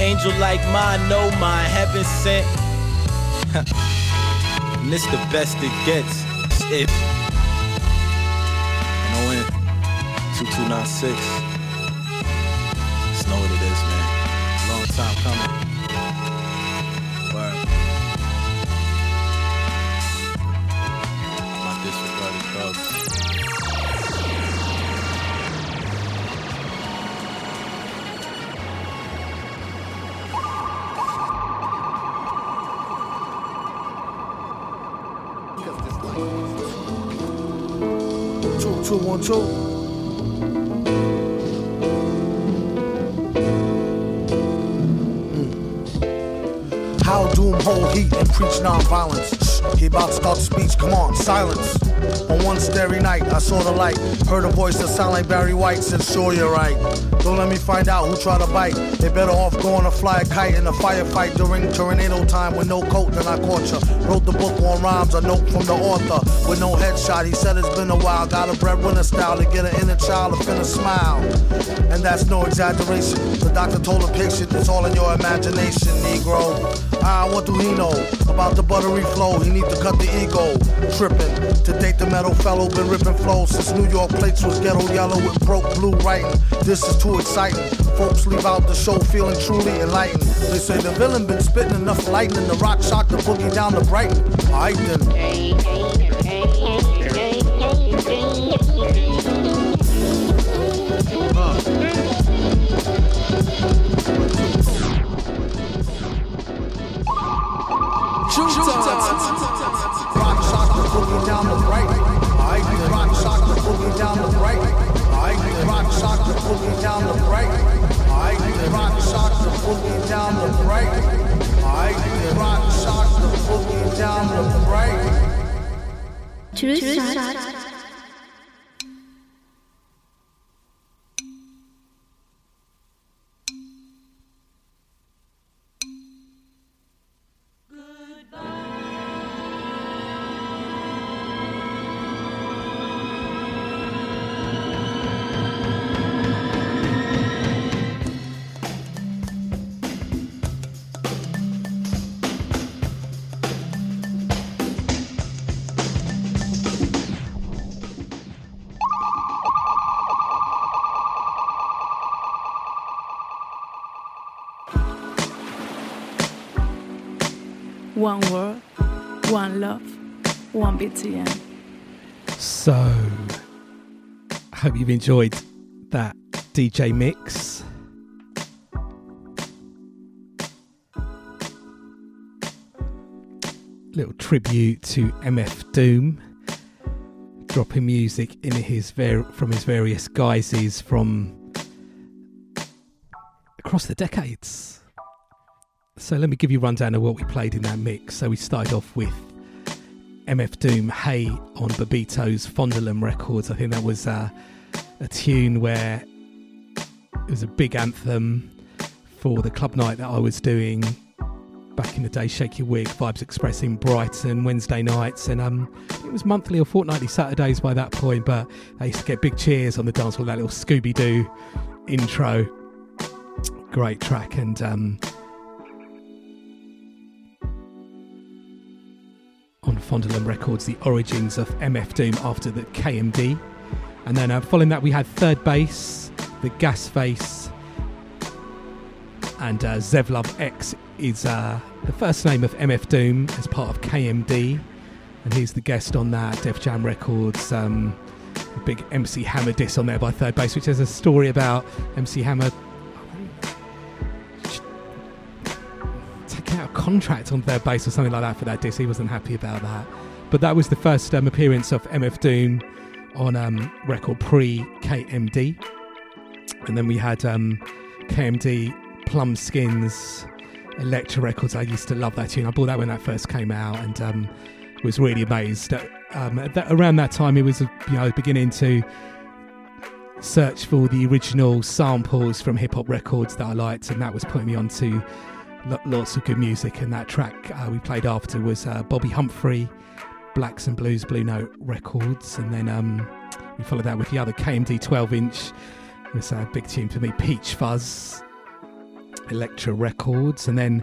angel like mine, no mine, heaven sent. And it's the best it gets. It's it. N O N two two nine six. Just know what it is, man. Long time coming. Word. My disregarded brother. Two, one, two. Mm. How doom hold heat and preach nonviolence? He about to start speech, come on, silence. On one starry night, I saw the light. Heard a voice that sound like Barry White. Said, sure, you're right. Don't let me find out who tried to bite. They better off going to fly a kite in a firefight during tornado time with no coat, then I caught ya. Wrote the book on rhymes, a note from the author. With no headshot, he said it's been a while. Got a breadwinner style to get an inner child to finna smile. And that's no exaggeration. The doctor told the patient, it's all in your imagination, Negro. Ah, what do he know about the buttery flow? He need to cut the ego. Trippin'. To date the metal fellow, been ripping flow since New York plates was ghetto yellow with broke blue writing. This is too exciting. Folks leave out the show feeling truly enlightened. They say the villain been spitting enough lightning. The rock shock the boogie down to Brighton. All right then. music. One world, one love, one B T N. So, I hope you've enjoyed that D J mix. Little tribute to M F Doom, dropping music in his ver- from his various guises from across the decades. So let me give you a rundown of what we played in that mix. So we started off with M F Doom, Hey, on Bobito's Fondulum Records. I think that was uh, a tune where it was a big anthem for the club night that I was doing back in the day, Shake Your Wig, Vibes Express in Brighton, Wednesday nights. And um, it was monthly or fortnightly Saturdays by that point, but I used to get big cheers on the dance floor, that little Scooby-Doo intro. Great track. And... Um, on Fondulum Records, the origins of M F Doom after the K M D. And then uh, following that we had Third Base, The Gas Face, and uh, Zevlove X is uh, the first name of M F Doom as part of K M D, and he's the guest on that, Def Jam Records. Um, a big M C Hammer diss on there by Third Base, which has a story about M C Hammer contract on Third Base or something like that for that disc. He wasn't happy about that. But that was the first um, appearance of M F Doom on um, record pre-K M D. And then we had um, K M D, Plum Skins, Elektra Records. I used to love that tune. I bought that when that first came out and um, was really amazed. Um, that, around that time it was, you know, beginning to search for the original samples from hip-hop records that I liked, and that was putting me on to lots of good music. And that track uh, we played after was uh, Bobby Humphrey, Blacks and Blues, Blue Note Records. And then um, we followed that with the other K M D twelve inch. It was a big tune for me, Peach Fuzz, Elektra Records. And then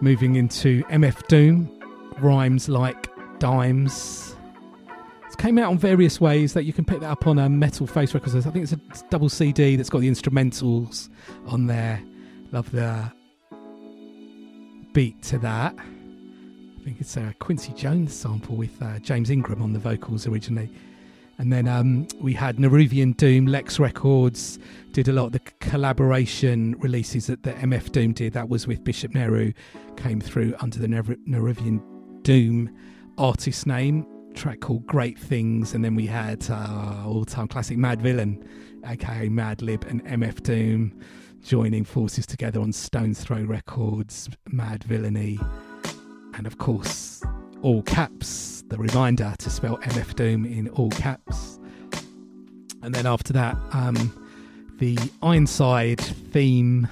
moving into M F Doom, Rhymes Like Dimes. It came out on various ways that you can pick that up on uh, Metal Face Records. I think it's a double C D that's got the instrumentals on there. Love the beat to that. I think it's a Quincy Jones sample with uh, James Ingram on the vocals originally. And then um, we had Neruvian Doom. Lex Records did a lot of the collaboration releases that the M F Doom did. That was with Bishop Neru, came through under the Ner- Neruvian Doom artist name. Track called Great Things. And then we had uh, all-time classic Mad Villain, aka Madlib, and M F Doom joining forces together on Stone's Throw Records, Mad Villainy, and of course, all caps, the reminder to spell M F Doom in all caps. And then after that, um, the Ironside theme,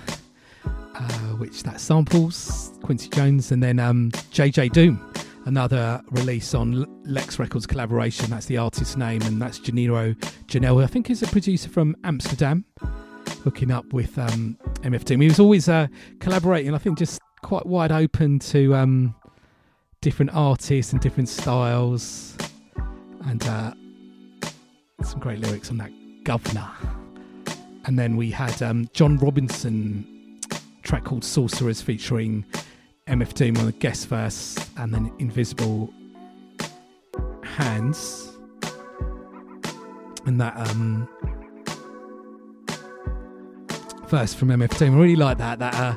uh, which that samples, Quincy Jones, and then um, J J Doom, another release on Lex Records collaboration, that's the artist's name, and that's Janiro Janelle, who I think is a producer from Amsterdam, hooking up with um, M F Doom. He was always uh, collaborating, I think, just quite wide open to um, different artists and different styles. And uh, some great lyrics on that, Governor. And then we had um, John Robinson, track called Sorcerers, featuring M F Doom on the guest verse, and then Invisible Hands. And that... Um, verse from M F Doom. I really like that. That uh,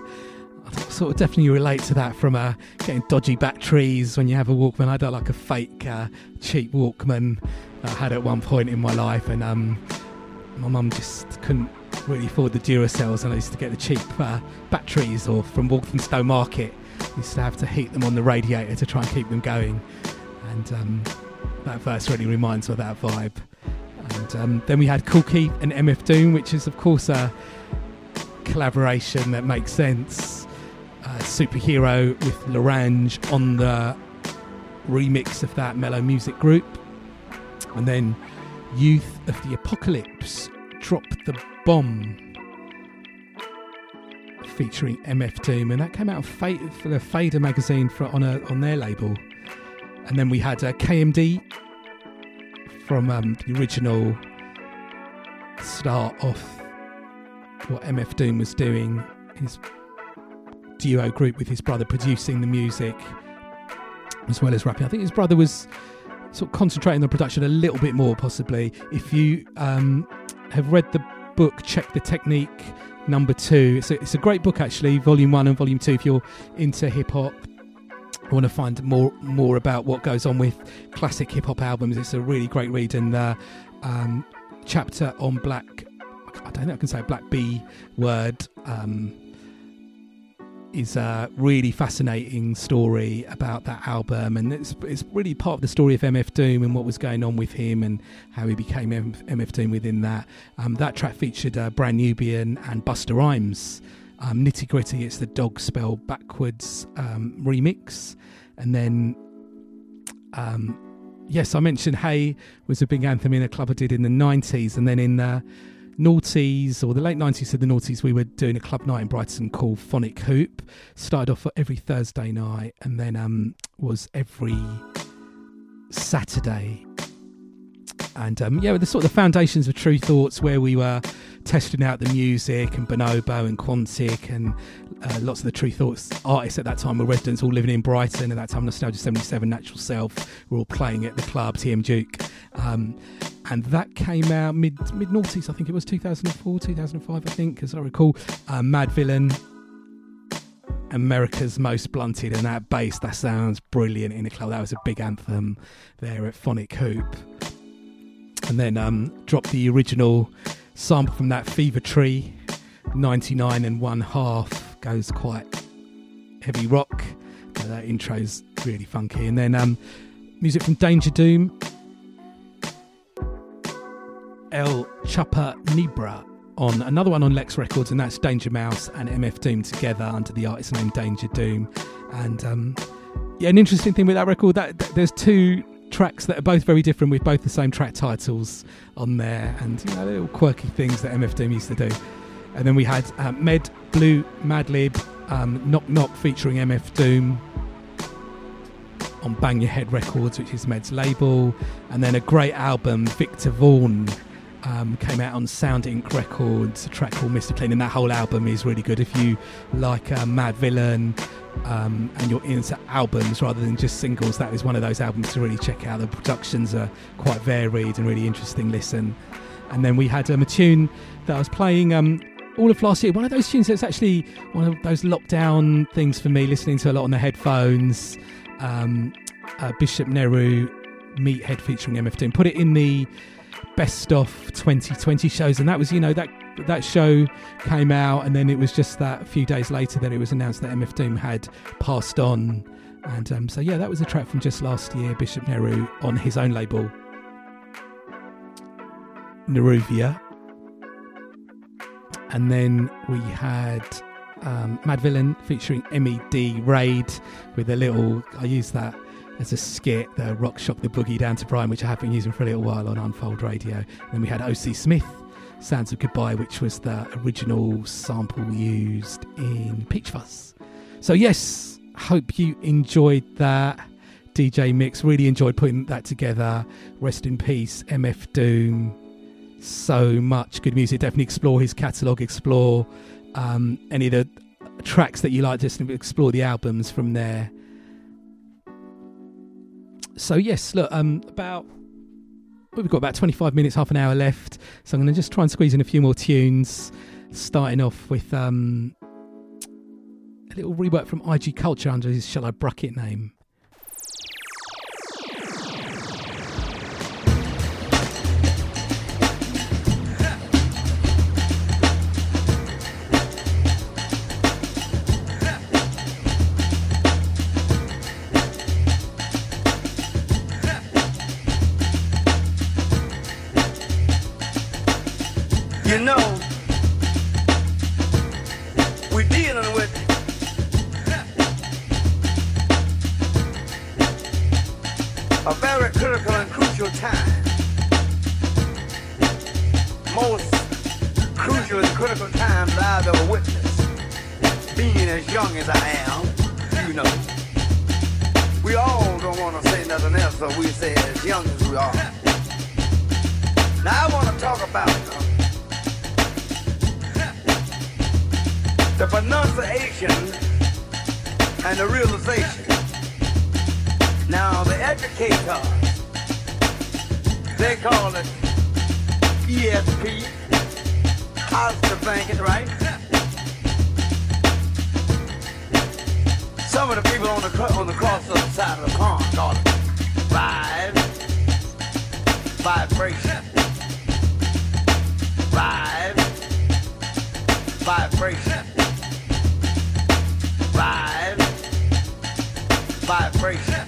I sort of definitely relate to that from uh, getting dodgy batteries when you have a Walkman. I don't like a fake uh, cheap Walkman that I had at one point in my life, and um, my mum just couldn't really afford the Duracells, and I used to get the cheap uh, batteries or from Walthamstow Market. I used to have to heat them on the radiator to try and keep them going. And um, that verse really reminds me of that vibe. And um, then we had Cool Keith and M F Doom, which is of course a collaboration that makes sense. Uh, Superhero with L'Orange on the remix of that mellow music group. And then Youth of the Apocalypse, Drop the Bomb, featuring M F Doom, and that came out of Fade, for the Fader magazine for, on a, on their label. And then we had uh, K M D from um, the original start of what M F Doom was doing, his duo group with his brother producing the music as well as rapping. I think his brother was sort of concentrating on production a little bit more, possibly. If you um, have read the book Check the Technique number two, it's a, it's a great book actually, volume one and volume two, if you're into hip-hop, want to find more more about what goes on with classic hip-hop albums. It's a really great read. And the um, chapter on Black, I don't know, I can say Black B Word, um, is a really fascinating story about that album, and it's it's really part of the story of M F Doom and what was going on with him and how he became M F Doom within that. Um, that track featured uh, Brand Nubian and Busta Rhymes. Um, Nitty Gritty, it's the Dog Spell Backwards um, remix. And then, um, yes, I mentioned Hey was a big anthem in a club I did in the nineties, and then in the noughties, or the late nineties to the noughties, we were doing a club night in Brighton called Phonic Hoop. Started off every Thursday night, and then um, was every Saturday. And um, yeah, the sort of the foundations of True Thoughts, where we were testing out the music, and Bonobo and Quantic, and uh, lots of the True Thoughts artists at that time were residents, all living in Brighton at that time. Nostalgia seventy-seven, Natural Self, were all playing at the club, T M Duke. Um, and that came out mid mid noughties, I think it was two thousand four, two thousand five, I think, as I recall. Uh, Mad Villain, America's Most Blunted, and that bass, that sounds brilliant in a club. That was a big anthem there at Phonic Hoop. And then um, dropped the original sample from that, Fever Tree, ninety-nine and one half, goes quite heavy rock. Uh, that intro's really funky. And then um, music from Danger Doom, El Chapa Nibra, on another one on Lex Records, and that's Danger Mouse and M F Doom together under the artist name Danger Doom. And um, yeah, an interesting thing with that record, that, that there's two tracks that are both very different with both the same track titles on there, and you know, little quirky things that M F Doom used to do. And then we had uh, Med Blue Madlib, um, Knock Knock featuring M F Doom on Bang Your Head Records, which is Med's label. And then a great album, Victor Vaughn, um, came out on Sound Inc Records, a track called Mister Clean, and that whole album is really good if you like uh, Mad Villain Um, and you're into albums rather than just singles. That is one of those albums to really check out. The productions are quite varied and really interesting listen. And then we had um, a tune that I was playing um, all of last year, one of those tunes that's actually one of those lockdown things for me, listening to a lot on the headphones. um, uh, Bishop Neru, Meathead featuring M F Doom, put it in the Best of twenty twenty shows, and that was, you know, that that show came out, and then it was just that a few days later that it was announced that M F Doom had passed on. And um, so yeah, that was a track from just last year, Bishop Neru on his own label, Neruvia. And then we had um, Mad Villain featuring M E D Raid with a little, I used that as a skit, the Rock Shop the Boogie Down to Brian, which I have been using for a little while on Unfold Radio. And then we had O C Smith, Sounds of Goodbye, which was the original sample used in Peach Fuzz. So yes, hope you enjoyed that D J mix. Really enjoyed putting that together. Rest in peace, M F Doom. So much good music. Definitely explore his catalogue, explore um, any of the tracks that you like, just explore the albums from there. So yes, look, um, about we've got about twenty-five minutes, half an hour left. So I'm going to just try and squeeze in a few more tunes, starting off with um, a little rework from I G Culture under his Shall I Bruck It name. You know, we're dealing with a very critical and crucial time. Most crucial and critical times I've ever witnessed. Being as young as I am, you know. We all don't want to say nothing else, so we say as young as we are. Now I want to talk about the pronunciation and the realization. Now the educators, they call it E S P, positive thinking, right? Some of the people on the on the cross-up side of the pond call it vibe, vibration, vibe, vibration, vibe, vibration,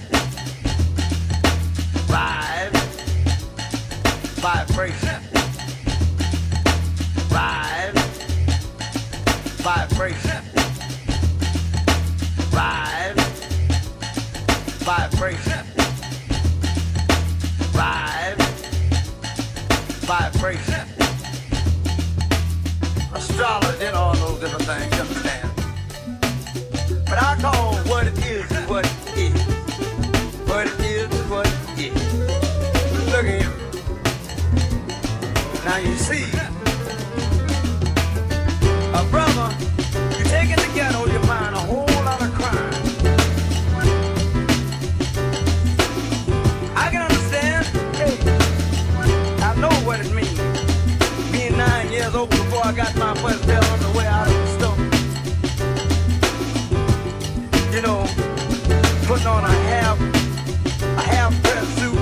vibe, vibration, vibe, vibration. Vibe, vibration, vibe, vibration. Astrology did all those different things, you understand? But I call what it is what it is. What it is what it is. Look at him. Now you see, a brother, you take it together, you find a whole lot of crime. I can understand, hey, I know what it means. Being nine years old before I got my first bell on the way out of the store. You know, putting on a half, a half dress suit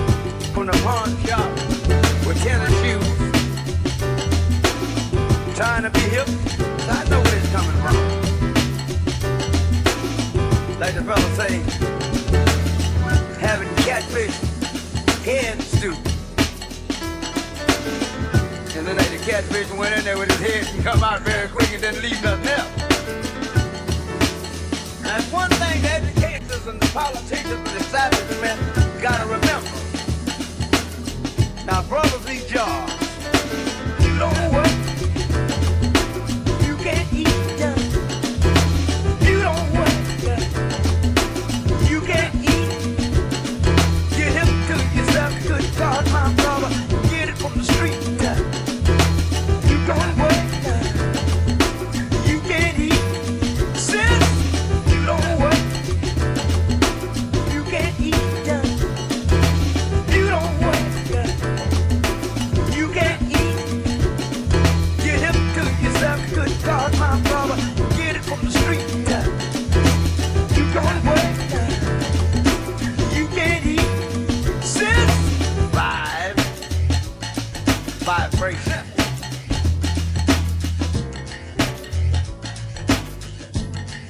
from the pawn shop with tennis shoes. Trying to be hip, I know where it's coming from. Like the fellas say, having catfish head stew. And then like the catfish went in there with his head and come out very quick and didn't leave nothing else. And one thing the educators and the politicians and the scientists men gotta remember. Now brothers eat jars. You don't work. You can't eat them. My brother, get it from the street. You don't work, you can't eat. Sis, you don't work, you can't eat. You don't work, you can't eat. Get hip to yourself, good God, my brother, get it from the street. You don't work. Vibration.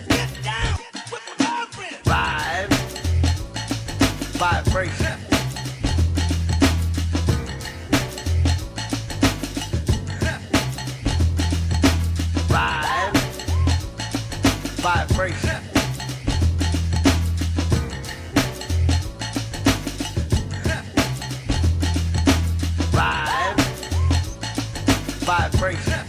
Get down with the vibrant. Vibe. Vibration. Vibe. Vibration. Vibration.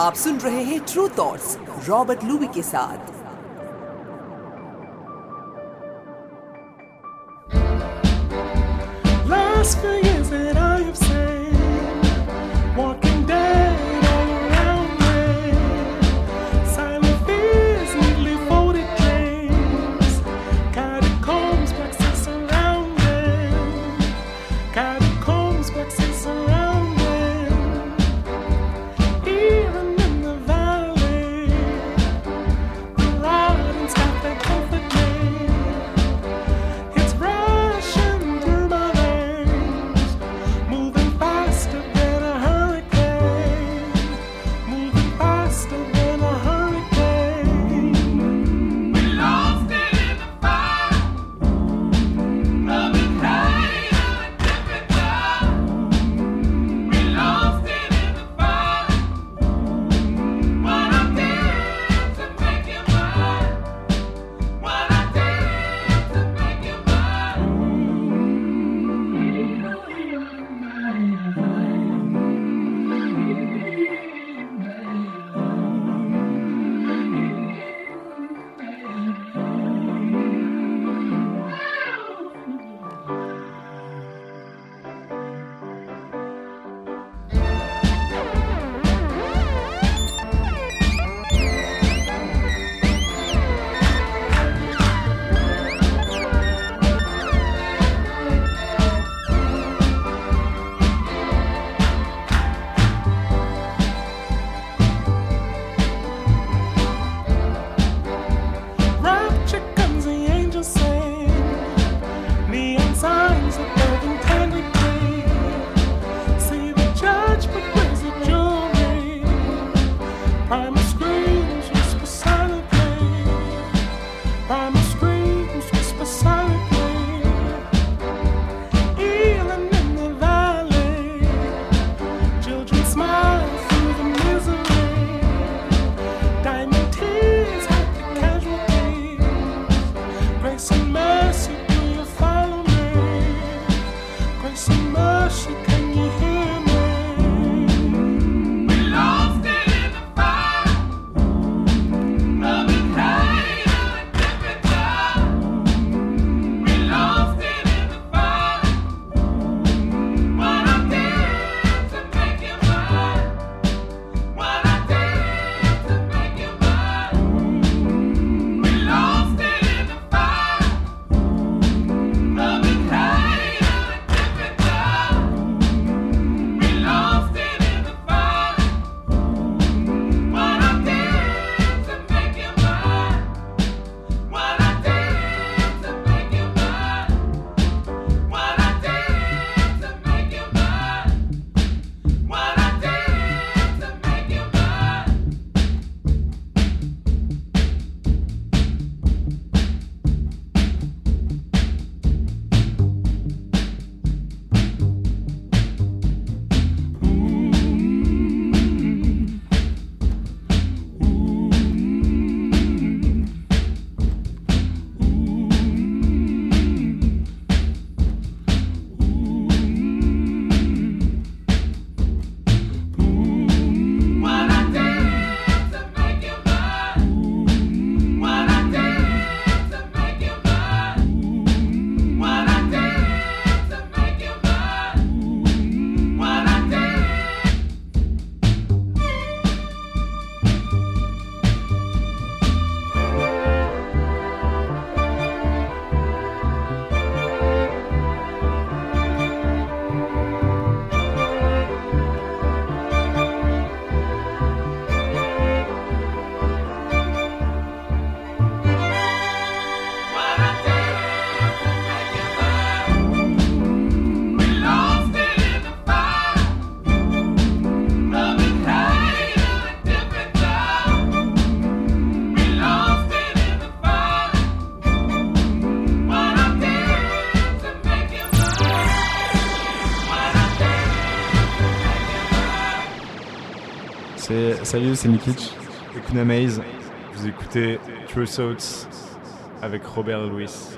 आप सुन रहे हैं true thoughts Robert Louis के साथ। Last few years that I have seen, walking dead all around me, silent fears, neatly folded dreams, catacombs, waxes surrounding, catacombs, waxes surrounding, even in the valley, the loud and stuff that comfort me, it's rushing through my veins, moving faster than a hurricane, moving faster than a hurricane. We lost it in the fire of the tide of a different time. We lost it in the fire. What I did to make it mine. What I did to make it mine. Rock chickens, the angels sing, neon signs of golden candy cane, see the judge but where's the jury, primal screams whisper silently, primal screams whisper silently, even in the valley, children smile through the misery, diamond tears at the casualties, grace and mercy, do you follow me, grace and mercy, can you hear me? We lost it in the fire of the tide of a different time. We lost it in the fire. What I did to make it mine. What I did to make it mine. We lost it in the fire of the tide of a different time. We lost it in the fire. What I did to make it mine. What I did to make it mine. What I did to make it mine. What I did to make it mine. What I did to make it mine. What I did to make it mine. What I did to make it mine. What I did. What I did to make it mine. We lost it in the fire of the tide of a different time. We lost it in the fire. What I did to make it mine. What I did to make it mine. C'est, salut, c'est Mikic et Kuna Maze. Vous écoutez True Thoughts avec Robert Louis.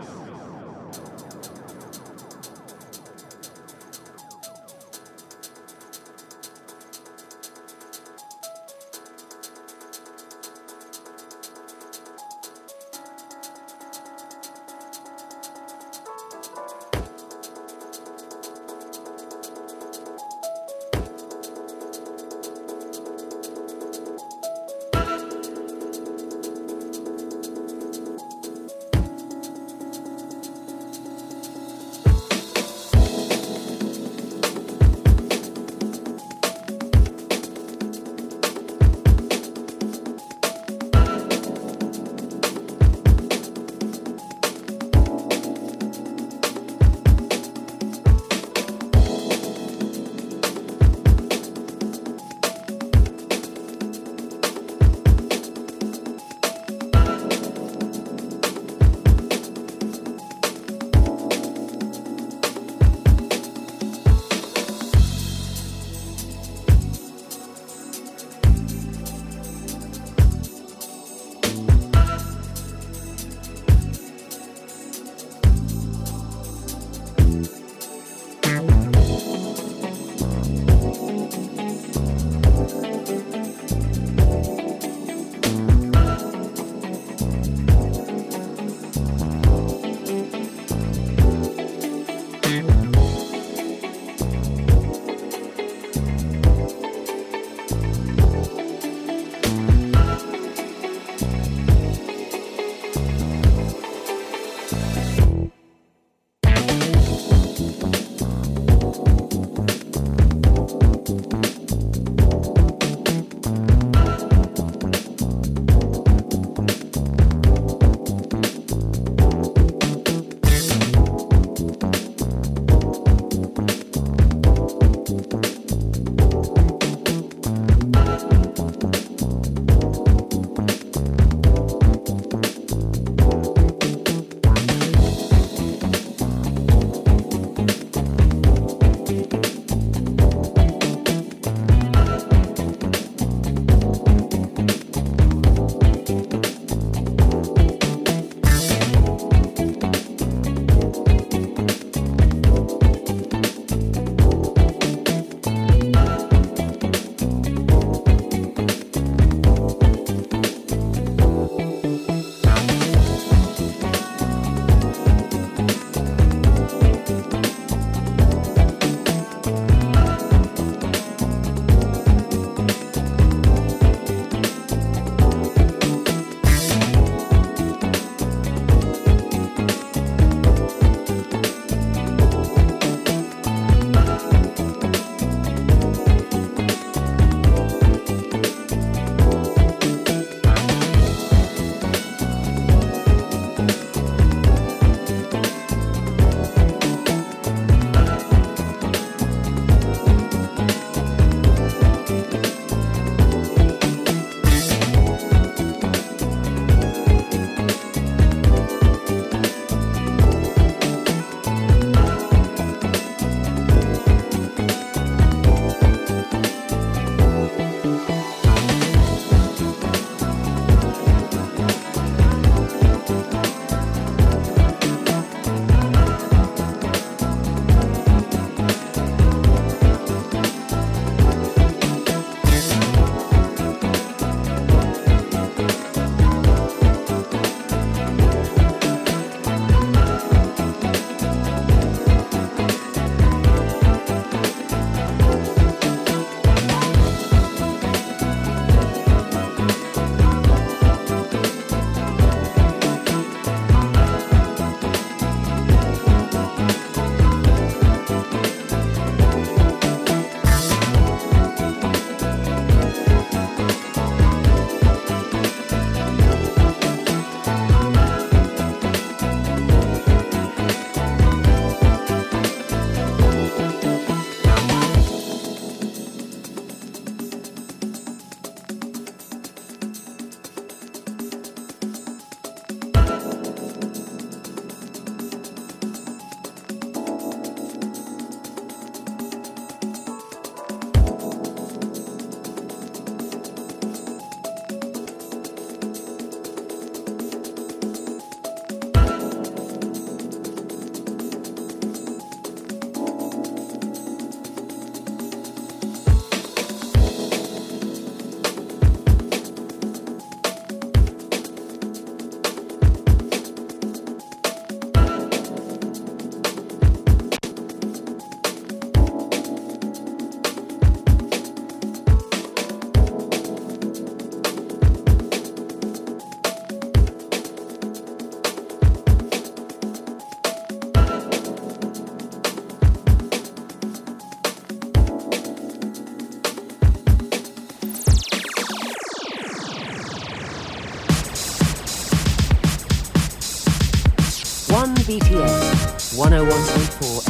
B P S one oh one point four F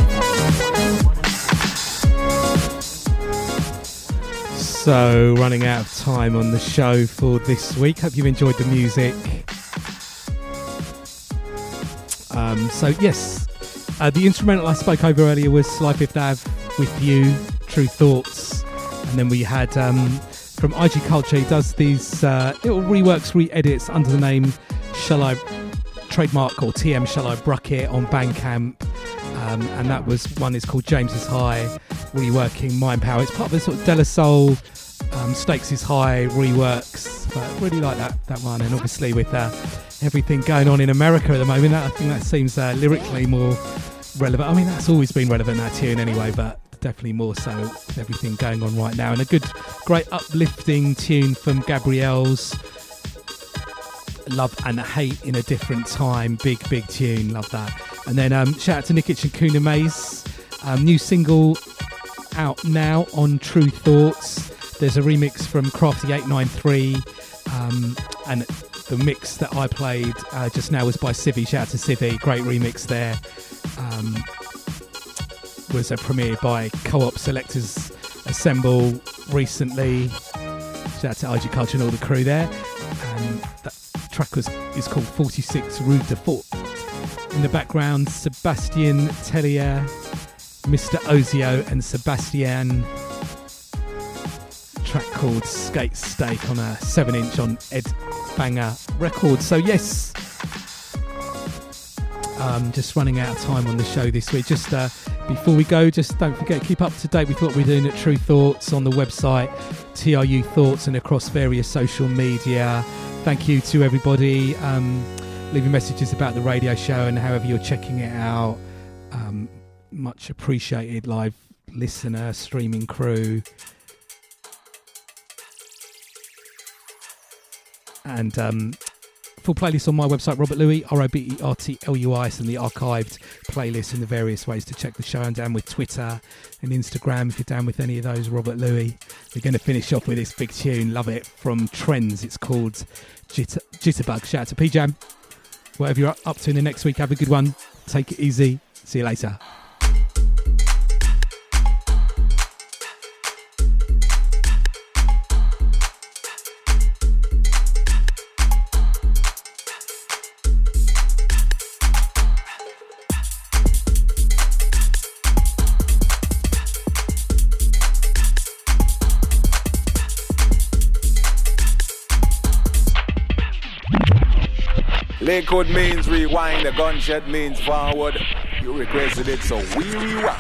M. So, running out of time on the show for this week. Hope you've enjoyed the music. Um, so, yes, uh, the instrumental I spoke over earlier was Sly Fifth Ave with You, True Thoughts. And then we had um, from I G Culture, he does these uh, little reworks, re-edits under the name Shall I Trademark or T M Shall I Bruck It on Bandcamp. Um, and that was one is called James is High, reworking Mind Power. It's part of the sort of De La Soul um, Stakes is High reworks, but really like that that one. And obviously with uh, everything going on in America at the moment, I think that seems uh, lyrically more relevant. I mean, that's always been relevant, that tune anyway, but definitely more so with everything going on right now. And a good, great uplifting tune from Gabrielle's Love and Hate in a Different Time. Big, big tune. Love that. And then um, shout out to Nikic and Kuna Maze. Um, new single out now on True Thoughts. There's a remix from Crafty eight nine three. Um, and the mix that I played uh, just now was by Civvy. Shout out to Civvy. Great remix there. Um, was a premiere by Co-op Selectors Assemble recently. Shout out to I G Culture and all the crew there. Um, that track was, is called forty-six Rue de Fort. In the background, Sebastian Tellier, Mister Ozio and Sebastian. Track called Skate Steak on a seven inch on Ed Banger Records. So yes, um, just running out of time on the show this week. Just uh, before we go, just don't forget, keep up to date with what we're doing at True Thoughts on the website, T R U Thoughts, and across various social media. Thank you to everybody. Um, leaving messages about the radio show and however you're checking it out. Um, much appreciated, live listener, streaming crew. And um, full playlist on my website, Robert Louis, R O B E R T L U I S, and the archived playlist and the various ways to check the show. I'm down with Twitter and Instagram if you're down with any of those, Robert Louis. We're going to finish off with this big tune, love it, from Trends. It's called Jitter- Jitterbug. Shout out to P Jam. Whatever you're up to in the next week, have a good one. Take it easy. See you later. Lakewood means rewind, the gunshot means forward. You requested it, so we rewind.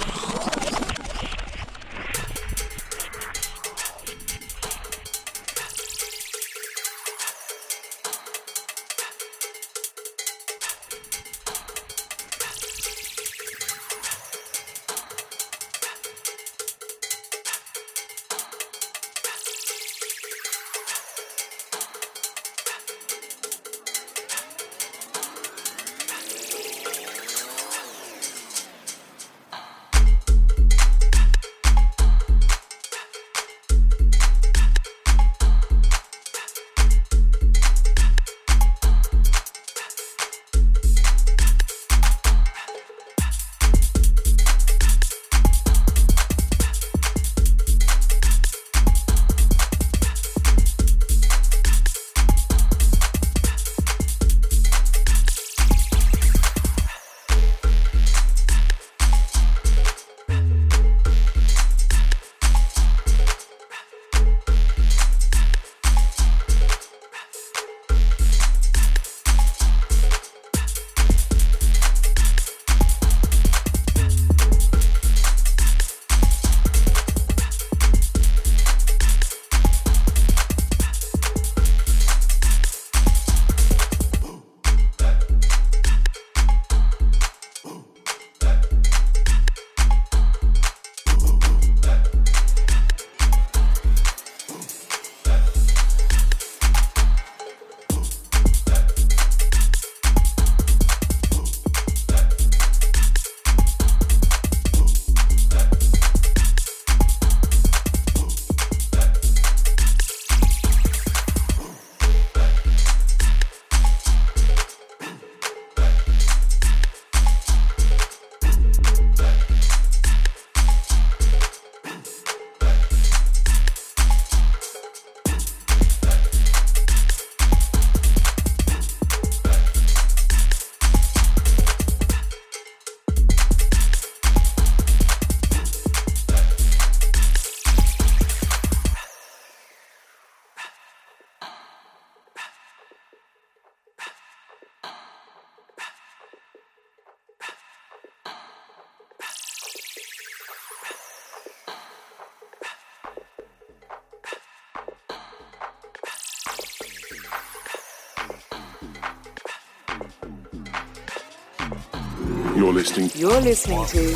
You're listening. You're listening to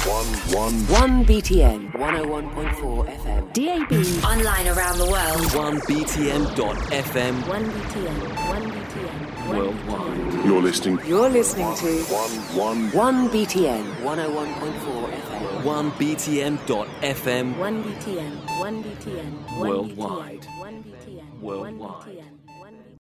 one B T N one oh one point four F M. D A B. Online around the world. one B T N dot F M. one B T N. one B T N. Worldwide. You're listening. You're listening to one B T N one oh one point four F M. one B T N dot F M. one B T N. one B T N. Worldwide. one B T N. Worldwide.